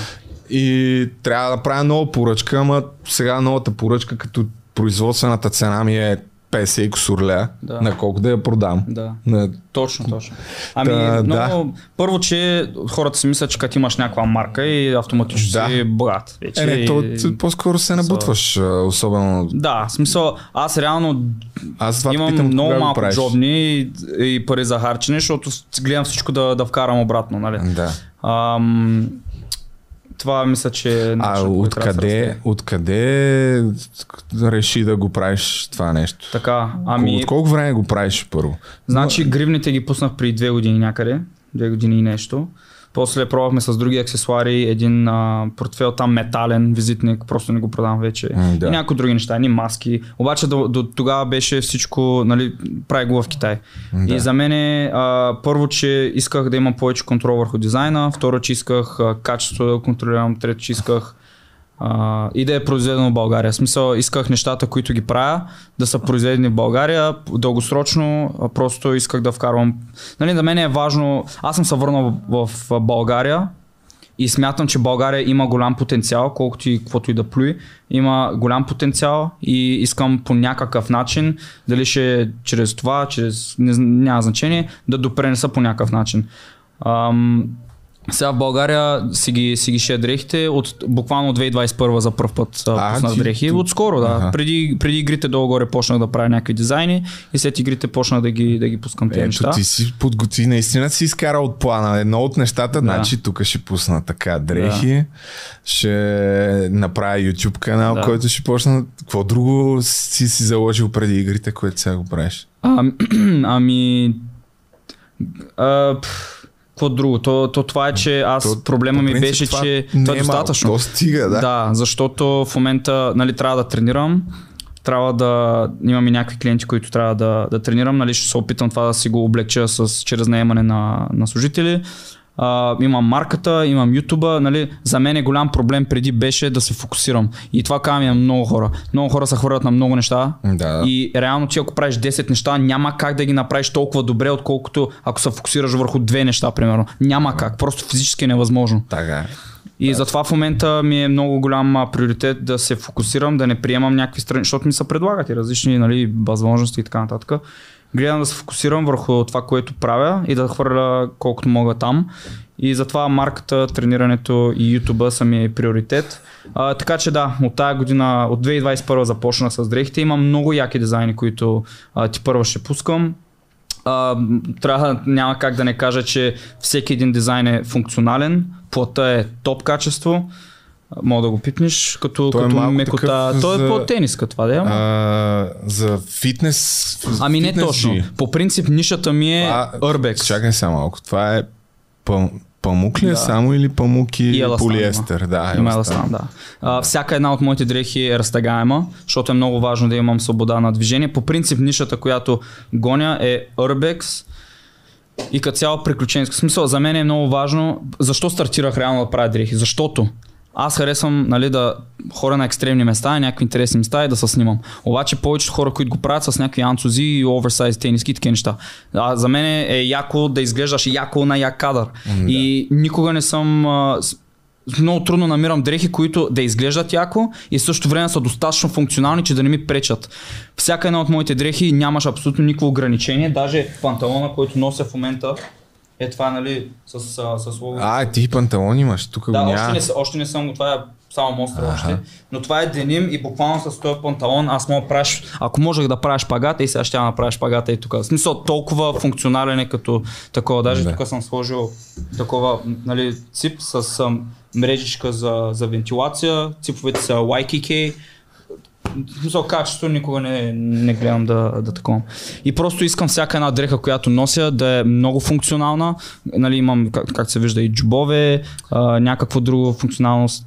И трябва да правя нова поръчка, ама сега новата поръчка, като производствената цена ми е 50 кусурля, да. На колко да я продам. Да. На... Точно. Ами, много... Първо, че хората си мислят, че като имаш някаква марка и автоматично си богат. По-скоро се набутваш, особено. Да, в смисъл, аз реално имам много малко джобни и пари за харчене, защото гледам всичко да вкарам обратно, нали? Да. Това мисля, че... Откъде реши да го правиш това нещо? Така, ами... От колко време го правиш първо? Значи гривните ги пуснах при 2 години някъде. 2 години и нещо. После пробвахме с други аксесуари, един портфел там метален, визитник, просто не го продавам вече. Да. И някои други неща, едни маски. Обаче до тогава беше всичко, нали, прави го в Китай. Да. И за мен е първо, че исках да имам повече контрол върху дизайна, второ, че исках качеството да контролирам, трето, че исках и да е произведено в България. В смисъл, исках нещата, които ги правя, да са произведени в България дългосрочно, просто исках да вкарвам. Нали, за мен е важно, аз съм се върнал в България и смятам, че България има голям потенциал, колкото и каквото и да плюи, има голям потенциал и искам по някакъв начин, дали ще чрез това, няма значение, да допренеса по някакъв начин. Сега в България си ги шия дрехите, буквално 2021 за първ път пуснах дрехи. Отскоро, да. Ага. Преди игрите долу-горе почнах да правя някакви дизайни и след игрите почнах да ги пускам тези неща. Ти си подготви, наистина си изкарал от плана. Едно от нещата, значи тук ще пусна така дрехи, ще направя YouTube канал, който ще почна. Какво друго си заложил преди игрите, което сега го правиш? Какво друго? Това е, че проблема ми беше, че това е достатъчно. То стига, да, защото в момента, нали, трябва да тренирам, трябва да имам и някакви клиенти, които трябва да тренирам, нали, ще се опитам това да си го облегча чрез наемане на служители. Имам марката, имам YouTube, нали, за мен е голям проблем преди беше да се фокусирам. И това казвам на много хора. Много хора се хвърлят на много неща. Да. И реално ти ако правиш 10 неща, няма как да ги направиш толкова добре, отколкото ако се фокусираш върху 2 неща, примерно. Няма как, просто физически е невъзможно. Така. И затова в момента ми е много голям приоритет да се фокусирам, да не приемам някакви страни, защото ми се предлагат и различни, нали, възможности и така нататък. Гледам да се фокусирам върху това, което правя и да хвърля колкото мога там. И затова марката, тренирането и YouTube са ми е приоритет. Така че да, от тая година, от 2021 започнах с дрехите. Имам много яки дизайни, които ти първо ще пускам. Няма как да не кажа, че всеки един дизайн е функционален. Плата е топ качество. Мога да го пипнеш, като е мекота. Той е по-тениска, това да е. За фитнес. Ами не фитнес точно. Ги. По принцип нишата ми е Urbex. Чакай сега малко. Това е памук ли само или памук и полиестер? Да, е еластан, да. Всяка една от моите дрехи е разтегаема, защото е много важно да имам свобода на движение. По принцип нишата, която гоня е Urbex. И като цяло приключенско. Смисъл, за мен е много важно. Защо стартирах реално да правя дрехи? Защото аз харесвам, нали, да хора на екстремни места, някакви интересни места и да се снимам. Обаче повечето хора, които го правят с някакви анцузи и оверсайз тениски и такива неща. За мен е яко да изглеждаш яко на як кадър. И никога не съм... Много трудно намирам дрехи, които да изглеждат яко и в същото време са достатъчно функционални, че да не ми пречат. Всяка една от моите дрехи нямаш абсолютно никакво ограничение, даже панталона, който нося в момента, е това, нали, с лого. Ти панталон имаш, тук го няма. Да, още не съм го, това е само мостра още. Но това е деним и буквално с този панталон аз мога да правиш, ако можех да правиш шпагата и сега ще направиш шпагата и тук. В смисъл, толкова функционален е като такова. Даже тук съм сложил такова, нали, цип с мрежичка за вентилация, циповете са YKK. В смисъл, качеството никога не гледам да таковам. И просто искам всяка една дреха, която нося, да е много функционална. Нали, имам, как се вижда, и джубове, някаква друга функционалност.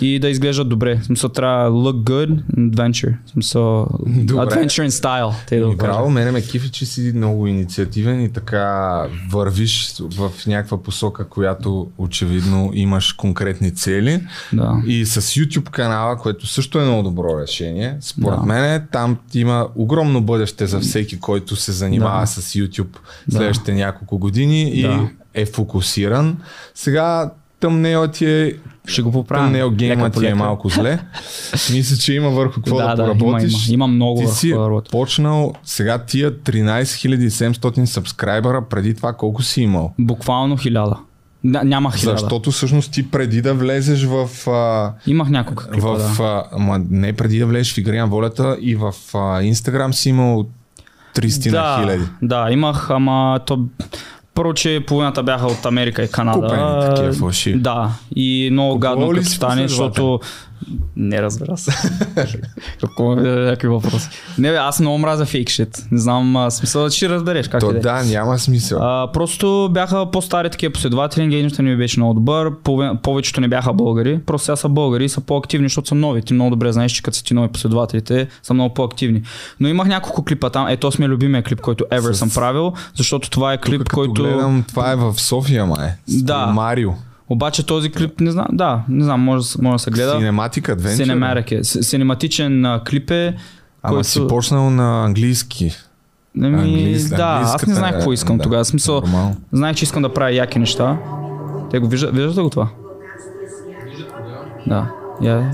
И да изглеждат добре. Смисъл, трябва look good and adventure. Смисъл, adventure in style. Да, браво, мене ме кифи, че си много инициативен и така вървиш в някаква посока, която очевидно имаш конкретни цели. Да. И с YouTube канала, което също е много добро решение. Според мен там има огромно бъдеще за всеки, който се занимава с YouTube следващите няколко години и е фокусиран. Сега thumbnail ти е... Ще го поправим. Thumbnail гейма ти е малко зле. Мисля, че има върху какво да поработиш. Има много върху какво да работиш. Почнал сега тия 13 700 сабскрайбъра, преди това колко си имал? Буквално 1000. Няма 1000. Защото всъщност ти преди да влезеш в... Имах няколко клипа, не преди да влезеш в Игри на волята и в Instagram си имал 30 000. Да, имах, ама то... Първо, че половината бяха от Америка и Канада. Купени такива фалшиви. Да, и много гадно като стане, защото... Не, разбира се. Какво ми даде някакви въпроси? Не бе, аз много мразя фейк шит. Не знам смисъл, че ще разбереш как иде. Да, няма смисъл. Просто бяха по-стари такива последователи, енгейджментът ми беше много добър, повечето не бяха българи, просто сега са българи и са по-активни, защото са нови. Ти много добре знаеш, че като са ти нови последователите, са много по-активни. Но имах няколко клипа там, ето ми е любимия клип, който ever съм правил, защото това е клип, който... Гледам, това е в София, май. Да. Марио. Обаче този клип, не знам, може да се гледа. Cinematic Adventure. Синематичен клип е. Ама който... си почнал на английски. Аз не знаех какво искам тогава. Смисъл, знаех, че искам да правя яки неща. Те го виждате го това? Да. Yeah.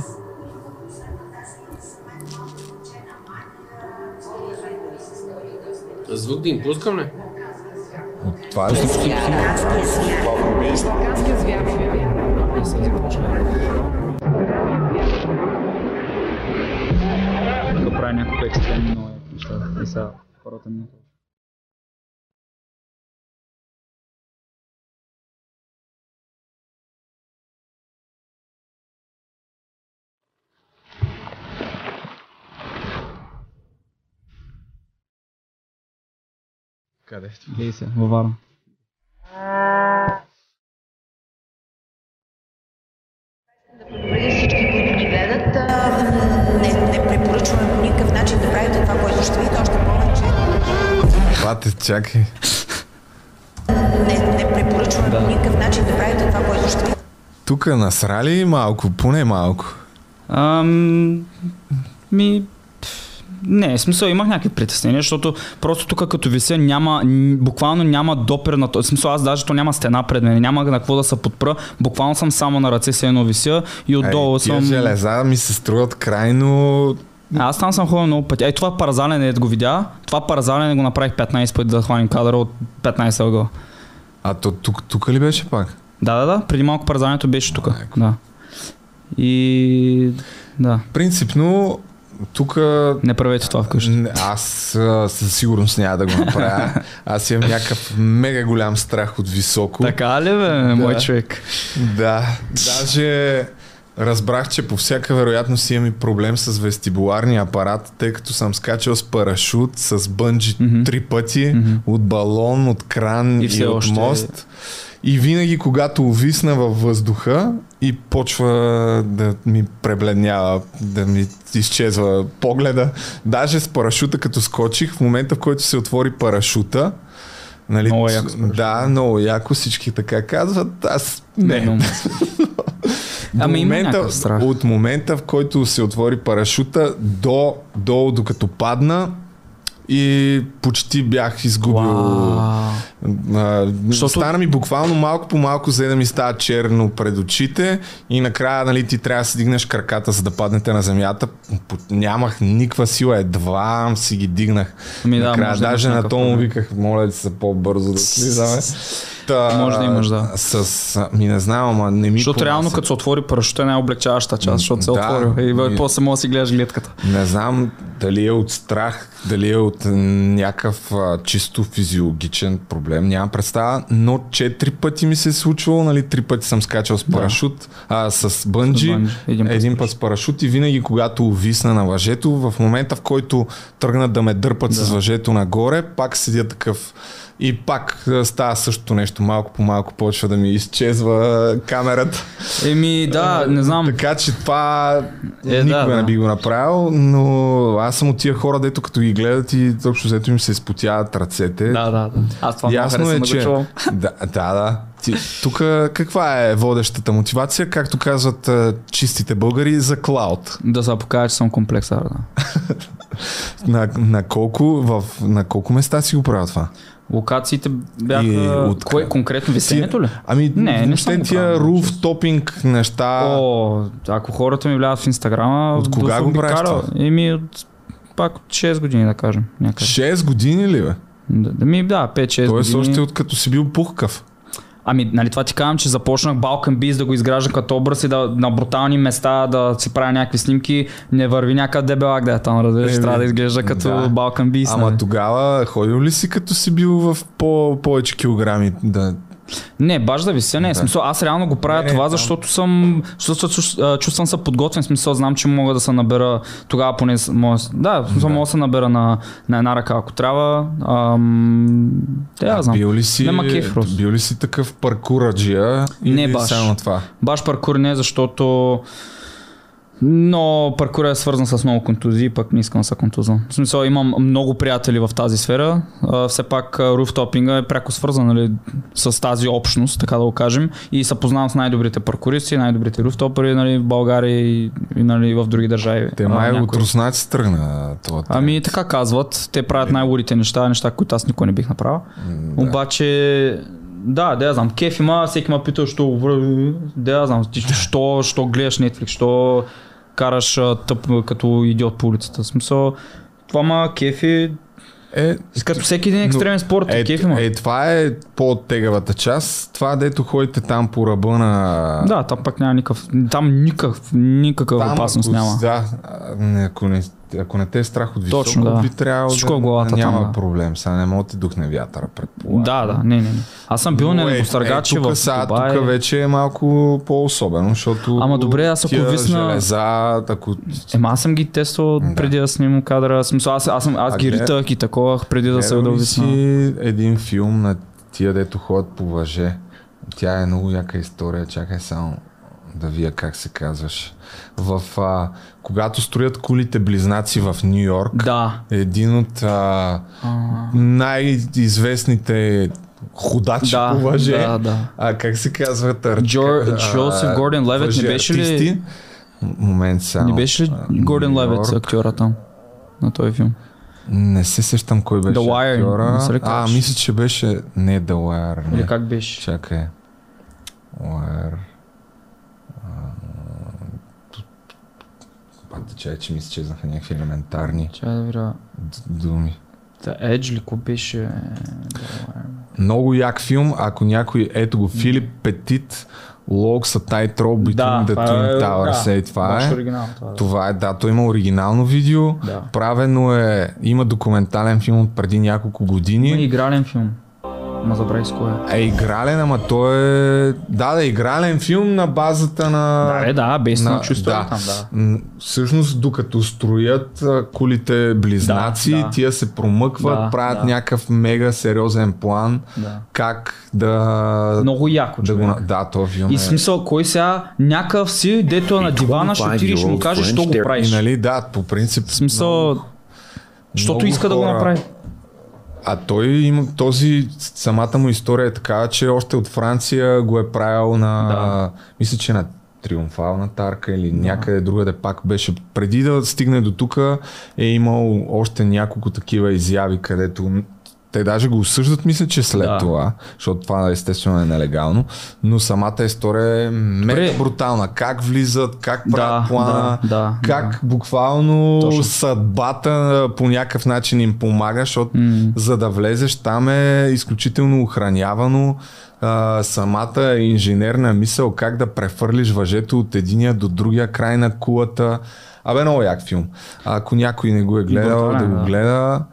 Звук да им пускам ли? Това е Къде е това? Лей се, във Варна. Да предупредя всички, които ни гледат. Не препоръчваме по никакъв начин да правите това, което ще видите, още повече. Бате, чакай. Не препоръчваме по никакъв начин да правите това, което ще видите. Тук насрали малко, поне малко. Не, в смисъл имах някакви притеснения, защото просто тук като вися няма, буквално няма допир на този, в смисъл аз даже то няма стена пред мен, няма на какво да се подпра, буквално съм само на ръце с едно вися и отдолу съм... Тия железа ми се струват крайно... Аз там съм ходил много пъти, това паразалене го видя, това паразалене го направих 15 пъти да хваним кадъра от 15 ъгъл. А то тук ли беше пак? Да, преди малко паразалянето беше тук. Да. И... да. Принципно... Тук... Не правете това вкъщи. Аз със сигурност няма да го направя. Аз имам някакъв мега голям страх от високо. Така ли бе, мой човек? Да. Даже разбрах, че по всяка вероятност имам и проблем с вестибуларния апарат, тъй като съм скачал с парашут, с бънджи 3 пъти, от балон, от кран и от мост. И винаги, когато увисна във въздуха и почва да ми пребледнява, да ми изчезва погледа, даже с парашута като скочих, в момента в който се отвори парашута, нали, много яко с парашута. Да, много яко, всички така казват, аз не. От момента в който се отвори парашута долу, докато падна, и почти бях изгубил. Стана ми буквално малко по малко, за да ми става черно пред очите и накрая, нали, ти трябва да си дигнеш краката, за да паднете на земята. Нямах никаква сила, едва си ги дигнах. Накрая, даже на то му виках, моля да се по-бързо да слизаме. Може да имаш, да. Не знам, ама не ми... Защото реално като се отвори парашута е най-облегчаваща част, защото се отвори и после може да си гледаш гледката. Не знам дали е от страх, дали е от някакъв чисто физиологичен проблем, нямам представа, но 4 пъти ми се е случвало, нали, 3 пъти съм скачал с парашут, с бънджи, един път с парашут и винаги когато увисна на въжето, в момента в който тръгнат да ме дърпат с въжето нагоре, пак седя такъв И пак става същото нещо, малко по малко почва да ми изчезва камерата. Еми да, не знам. Така че това никога не би го направил, но аз съм от тия хора, дето като ги гледат и точно взето им се изпотяват ръцете. Да. Аз това много харесвам да чувам. Да. Тук каква е водещата мотивация, както казват чистите българи, за клауд? Да се покажа, че съм комплексар. На колко места си го правя това? Локациите бяха... Кое конкретно? Висенето ли? Ами не съм тия руфтопинг неща... Ако хората ми влязат в Инстаграма... От кога го правиш това? Пак 6 години да кажем. Някъде. 6 години ли бе? Да, 5-6 години. Тоест още от като си бил пухкав. Ами, нали това ти казвам, че започнах Balkan Beast да го изгражда като образ и да на брутални места да си правя някакви снимки, не върви някакъв дебелак да е там, разбираш, трябва да изглежда като Balkan Beast. Ама нали? Тогава ходил ли си като си бил в повече килограми? Да... Не, баш да вися, не е смисъл. Аз реално го правя това, защото съм. Чувствам се подготвен, смисъл, знам, че мога да се набера тогава поне. Мога да се набера на една ръка, ако трябва. Знам. Бил ли си такъв паркураджия? Не, баш. Само това? Баш паркур не, защото. Но паркурът е свързан с много контузии, пък не искам да се контузам. В смисъл, имам много приятели в тази сфера. Все пак руфтопинга е пряко свързан, нали, с тази общност, така да го кажем. И се познавам с най-добрите паркуристи, най-добрите руфтопери, нали, в България и нали, в други държави. Те май от руснаци тръгна това. Ами така казват, те правят най-лудите неща, които аз никога не бих направил. Обаче... Да знам. Кеф има, всеки ме питал, що... що гледаш Netflix, що караш тъп като идиот по улицата. В смисъл, това ма кефи... Като всеки един екстремен спорт, кефи ма. Това е по-тегавата част. Това, дето ходите там по ръба на... Да, там пък няма никакъв опасност няма. Да, ако не те е страх от високо, би трябвало да няма проблем. Сега не мога да ти духне вятъра, предполагам. Не. Аз съм бил небостъргачи в Дубай. Тук вече е малко по-особено, защото тия железа... аз съм ги тествал преди да снимам кадра. Аз ги ритах и таковах преди да се удовисна. Един филм на тия, дето ходят по въже. Тя е много яка история, чакай само. Да вие как се казваш. Когато строят кулите близнаци в Ню Йорк, един от най-известните ходачи по въже, как се казва, Джозеф Гордън Левит, не беше ли? Момент само. Не беше ли Гордън Левит актьора там на този филм? Не се сещам кой беше актьора. Мисля, че беше не The Wire. Или как беше? Чакай. Wire. Чай, че ми изчезнаха някакви елементарни думи. Edge ли купеше? Много як филм, ако някой, ето го, Филип Петит, Logs at Tightrope Between the Twin Towers. Това е, той има оригинално видео, правено е, има документален филм от преди няколко години. Има игрален филм. Игрален, ама той е... игрален филм на базата на... Бейсна чувство там, Всъщност, докато строят кулите близнаци, тия се промъкват, правят някакъв мега сериозен план, как да... Много яко, този филм е... И смисъл, кой сега някакъв си, дето е на дивана, ще тириш и му кажеш, що го правиш. Нали, по принцип... Смисъл, защото иска да го направи. А той има самата му история е така, че още от Франция го е правил на, мисля, че на Триумфалната арка или някъде другаде пак беше. Преди да стигне до тук е имал още няколко такива изяви, където те даже го осъждат, мисля, че след това, защото това естествено е нелегално, но самата история е мега брутална. Как влизат, как правят плана, как буквално съдбата по някакъв начин им помага, защото за да влезеш там е изключително охранявано. Самата инженерна мисъл, как да префърлиш въжето от единия до другия край на кулата. Много як филм. Ако някой не го е гледал, да го гледа.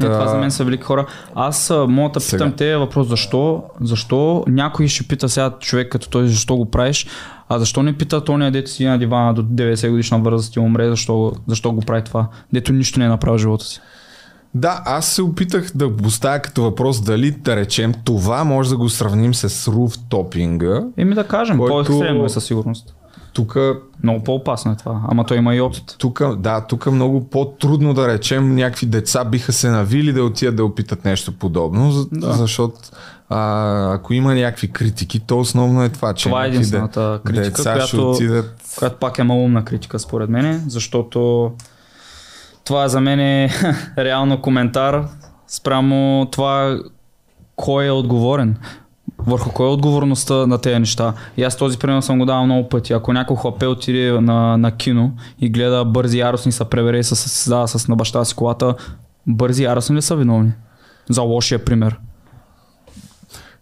Това за мен са велики хора. Аз мога да питам те въпрос защо. Защо някой ще пита сега човек като този, защо го правиш, а защо не пита тония, дето си на дивана до 90 годишна възраст и умре, защо го прави това, дето нищо не е направил живота си. Да, аз се опитах да поставя като въпрос дали, да речем, това може да го сравним с руфтопинга. Еми да кажем, по-екстремно е със сигурност. Тук... Много по-опасно е това, ама той има и опит. Тук много по-трудно да речем, някакви деца биха се навили да отидат да опитат нещо подобно, да. Защото ако има някакви критики, то основно е това, че това е единствената критика, която пак е малумна критика според мен, защото това за мен е реално коментар спрямо това кой е отговорен. Върху кой е отговорността на тези неща. И аз този пример съм го давал много пъти. Ако някой хлапе отиде на кино и гледа бързи яростни се пребере и се създава с на баща си колата, бързи яростни ли са виновни? За лошия пример.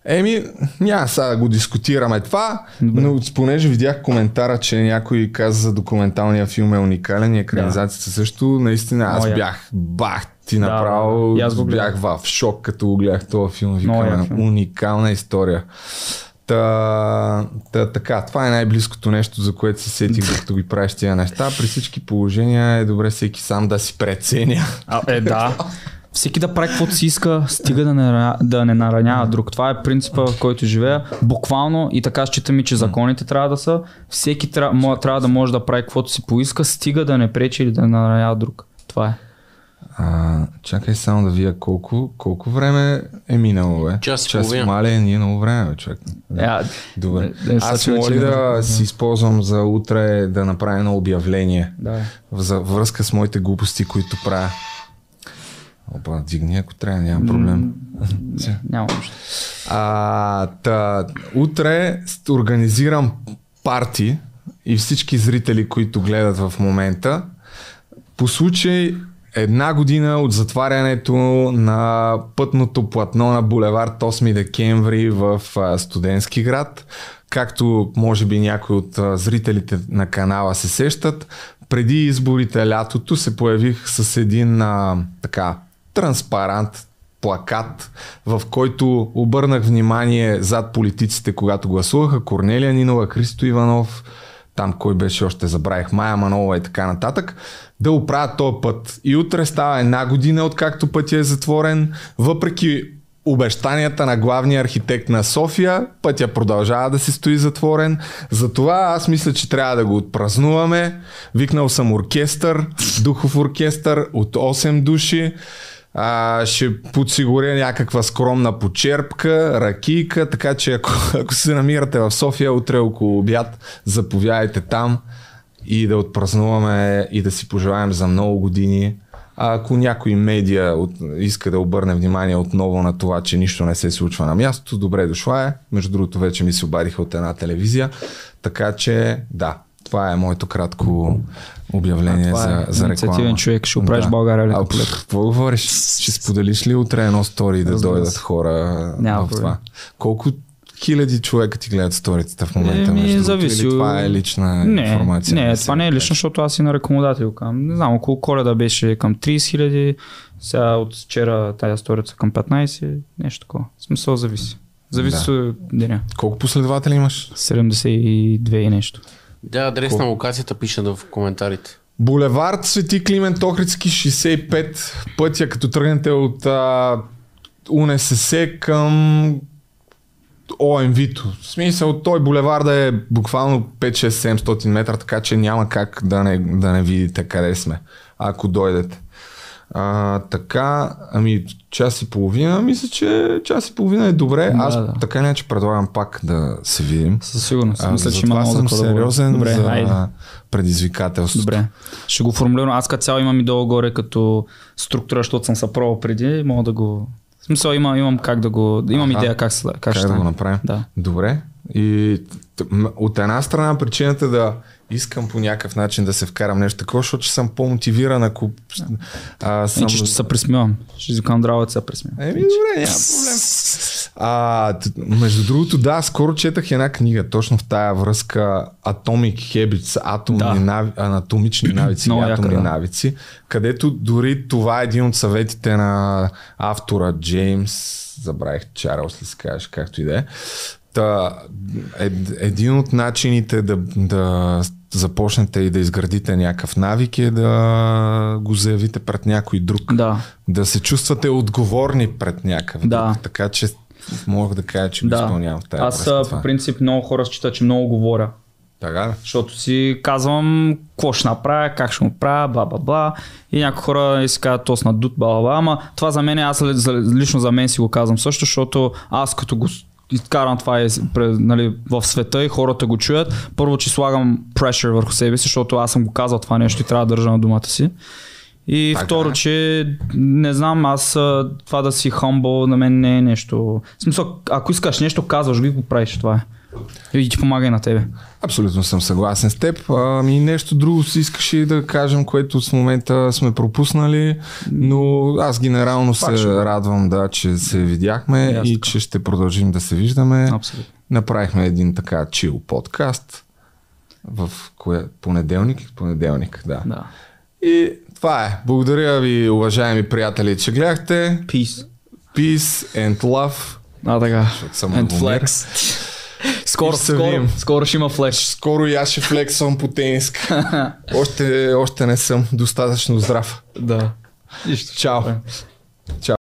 Еми, няма сега да го дискутираме това, но понеже видях коментара, че някой каза за документалния филм е уникален и екранизацията също, наистина аз бях бахти направо, бях в шок като го гледах този филм, викам, уникална история. Така, това е най-близкото нещо, за което се сетих, докато ги правиш тия неща, при всички положения е добре всеки сам да си преценя. Всеки да прави каквото си иска, стига да не наранява друг. Това е принципа, в който живея. Буквално и така считам, че законите трябва да са. Всеки трябва да може да прави каквото си поиска, стига да не пречи или да наранява друг. Това е. Чакай само да видя колко време е минало, бе. Час мале ни е много време, бе, човек. Добре. Аз моля да си използвам за утре да направя едно обявление за връзка с моите глупости, които правя. Опа, дигни, ако трябва, няма проблем. Няма още. Утре организирам парти и всички зрители, които гледат в момента, по случай една година от затварянето на пътното платно на булевард 8 декември в Студентски град. Както може би някои от зрителите на канала се сещат, преди изборите лятото се появих с един така транспарант плакат, в който обърнах внимание зад политиците, когато гласуваха Корнелия Нинова, Христо Иванов, там кой беше още забравих, Мая Манова и така нататък, да оправят този път. И утре става една година, откакто пътя е затворен, въпреки обещанията на главния архитект на София, пътя продължава да се стои затворен. Затова аз мисля, че трябва да го отпразнуваме. Викнал съм оркестър, духов оркестър от 8 души. Ще подсигуря някаква скромна почерпка, ракийка, така че ако се намирате в София, утре около обяд, заповядайте там и да отпразнуваме и да си пожелаем за много години. А ако някой медия иска да обърне внимание отново на това, че нищо не се случва на мястото, добре дошла е. Между другото, вече ми се обадиха от една телевизия. Така че, да, това е моето кратко обявление за реклама. Инициативен човек, ще оправиш България лека полека. Какво говориш? Ще споделиш ли утре едно стори да дойдат хора в това? Колко хиляди човека ти гледат сторицата в момента, между другото, или това е лична информация? Не, това не е лично, защото аз си на рекомендателка. Не знам, около Коледа беше към 30 хиляди, сега от вчера тая сторица към 15, нещо такова. В смисъл зависи. Зависи от деня. Колко последователи имаш? 72 и нещо. Да, адрес на локацията пише в коментарите. Булевард Свети Климент Охридски 65, пътя като тръгнете от УНСС към ОМВ-то. В смисъл, той булеварда е буквално 5-6-700 метра, така че няма как да не видите къде сме, ако дойдете. Така, час и половина, мисля, че час и половина е добре. Така не, че предлагам пак да се видим. Със сигурност. Мисля, че има много да сериозен добре, за предизвикателството. Добре, ще го формулирам. Аз като цяло имам и долу-горе като структура, защото съм съправил преди, мога да го... В смисъл, имам как да го... Имам идея как ще да го направим. Да. Добре. И от една страна причината да искам по някакъв начин да се вкарам нещо такова, защото съм по-мотивиран, ако... И че ще се присмивам. Ще викам дравата се присмивам. Добре, няма проблем. Между другото, да, скоро четах една книга, точно в тая връзка Atomic Habits, анатомични навици или атомни навици, където дори това е един от съветите на автора Джеймс, забравих Чарлз ли се кажеш, както и да е. Един от начините да започнете и да изградите някакъв навик и да го заявите пред някой друг. Да, да се чувствате отговорни пред някакъв друг. Така че мога да кажа, че го изпълнявам в тази връзка. Аз по принцип много хора считат, че много говоря. Така, защото си казвам какво ще направя, как ще му правя, бла-бла-бла. И някои хора си казват тос на дут, бла-бла-бла. Ама това за мен, аз лично за мен си го казвам също, защото аз като го изкарам това е, нали, в света и хората го чуят, първо, че слагам pressure върху себе си, защото аз съм го казал това нещо и трябва да държа на думата си. И така, второ, че не знам, аз това да си humble на мен не е нещо. В смисъл, ако искаш нещо, казваш го и го правиш, това е. И ти помагай на тебе. Абсолютно съм съгласен с теб. И нещо друго си искаше да кажем, което с момента сме пропуснали, но аз генерално се радвам, да, че се видяхме и че ще продължим да се виждаме. Абсолютно. Направихме един така чил подкаст в понеделник, да. И това е. Благодаря ви, уважаеми приятели, че гледахте. Peace and love. And flex. Скоро ще има флекс. Скоро и аз ще флексвам по тениска. Още не съм достатъчно здрав. Да. Чао. Чао.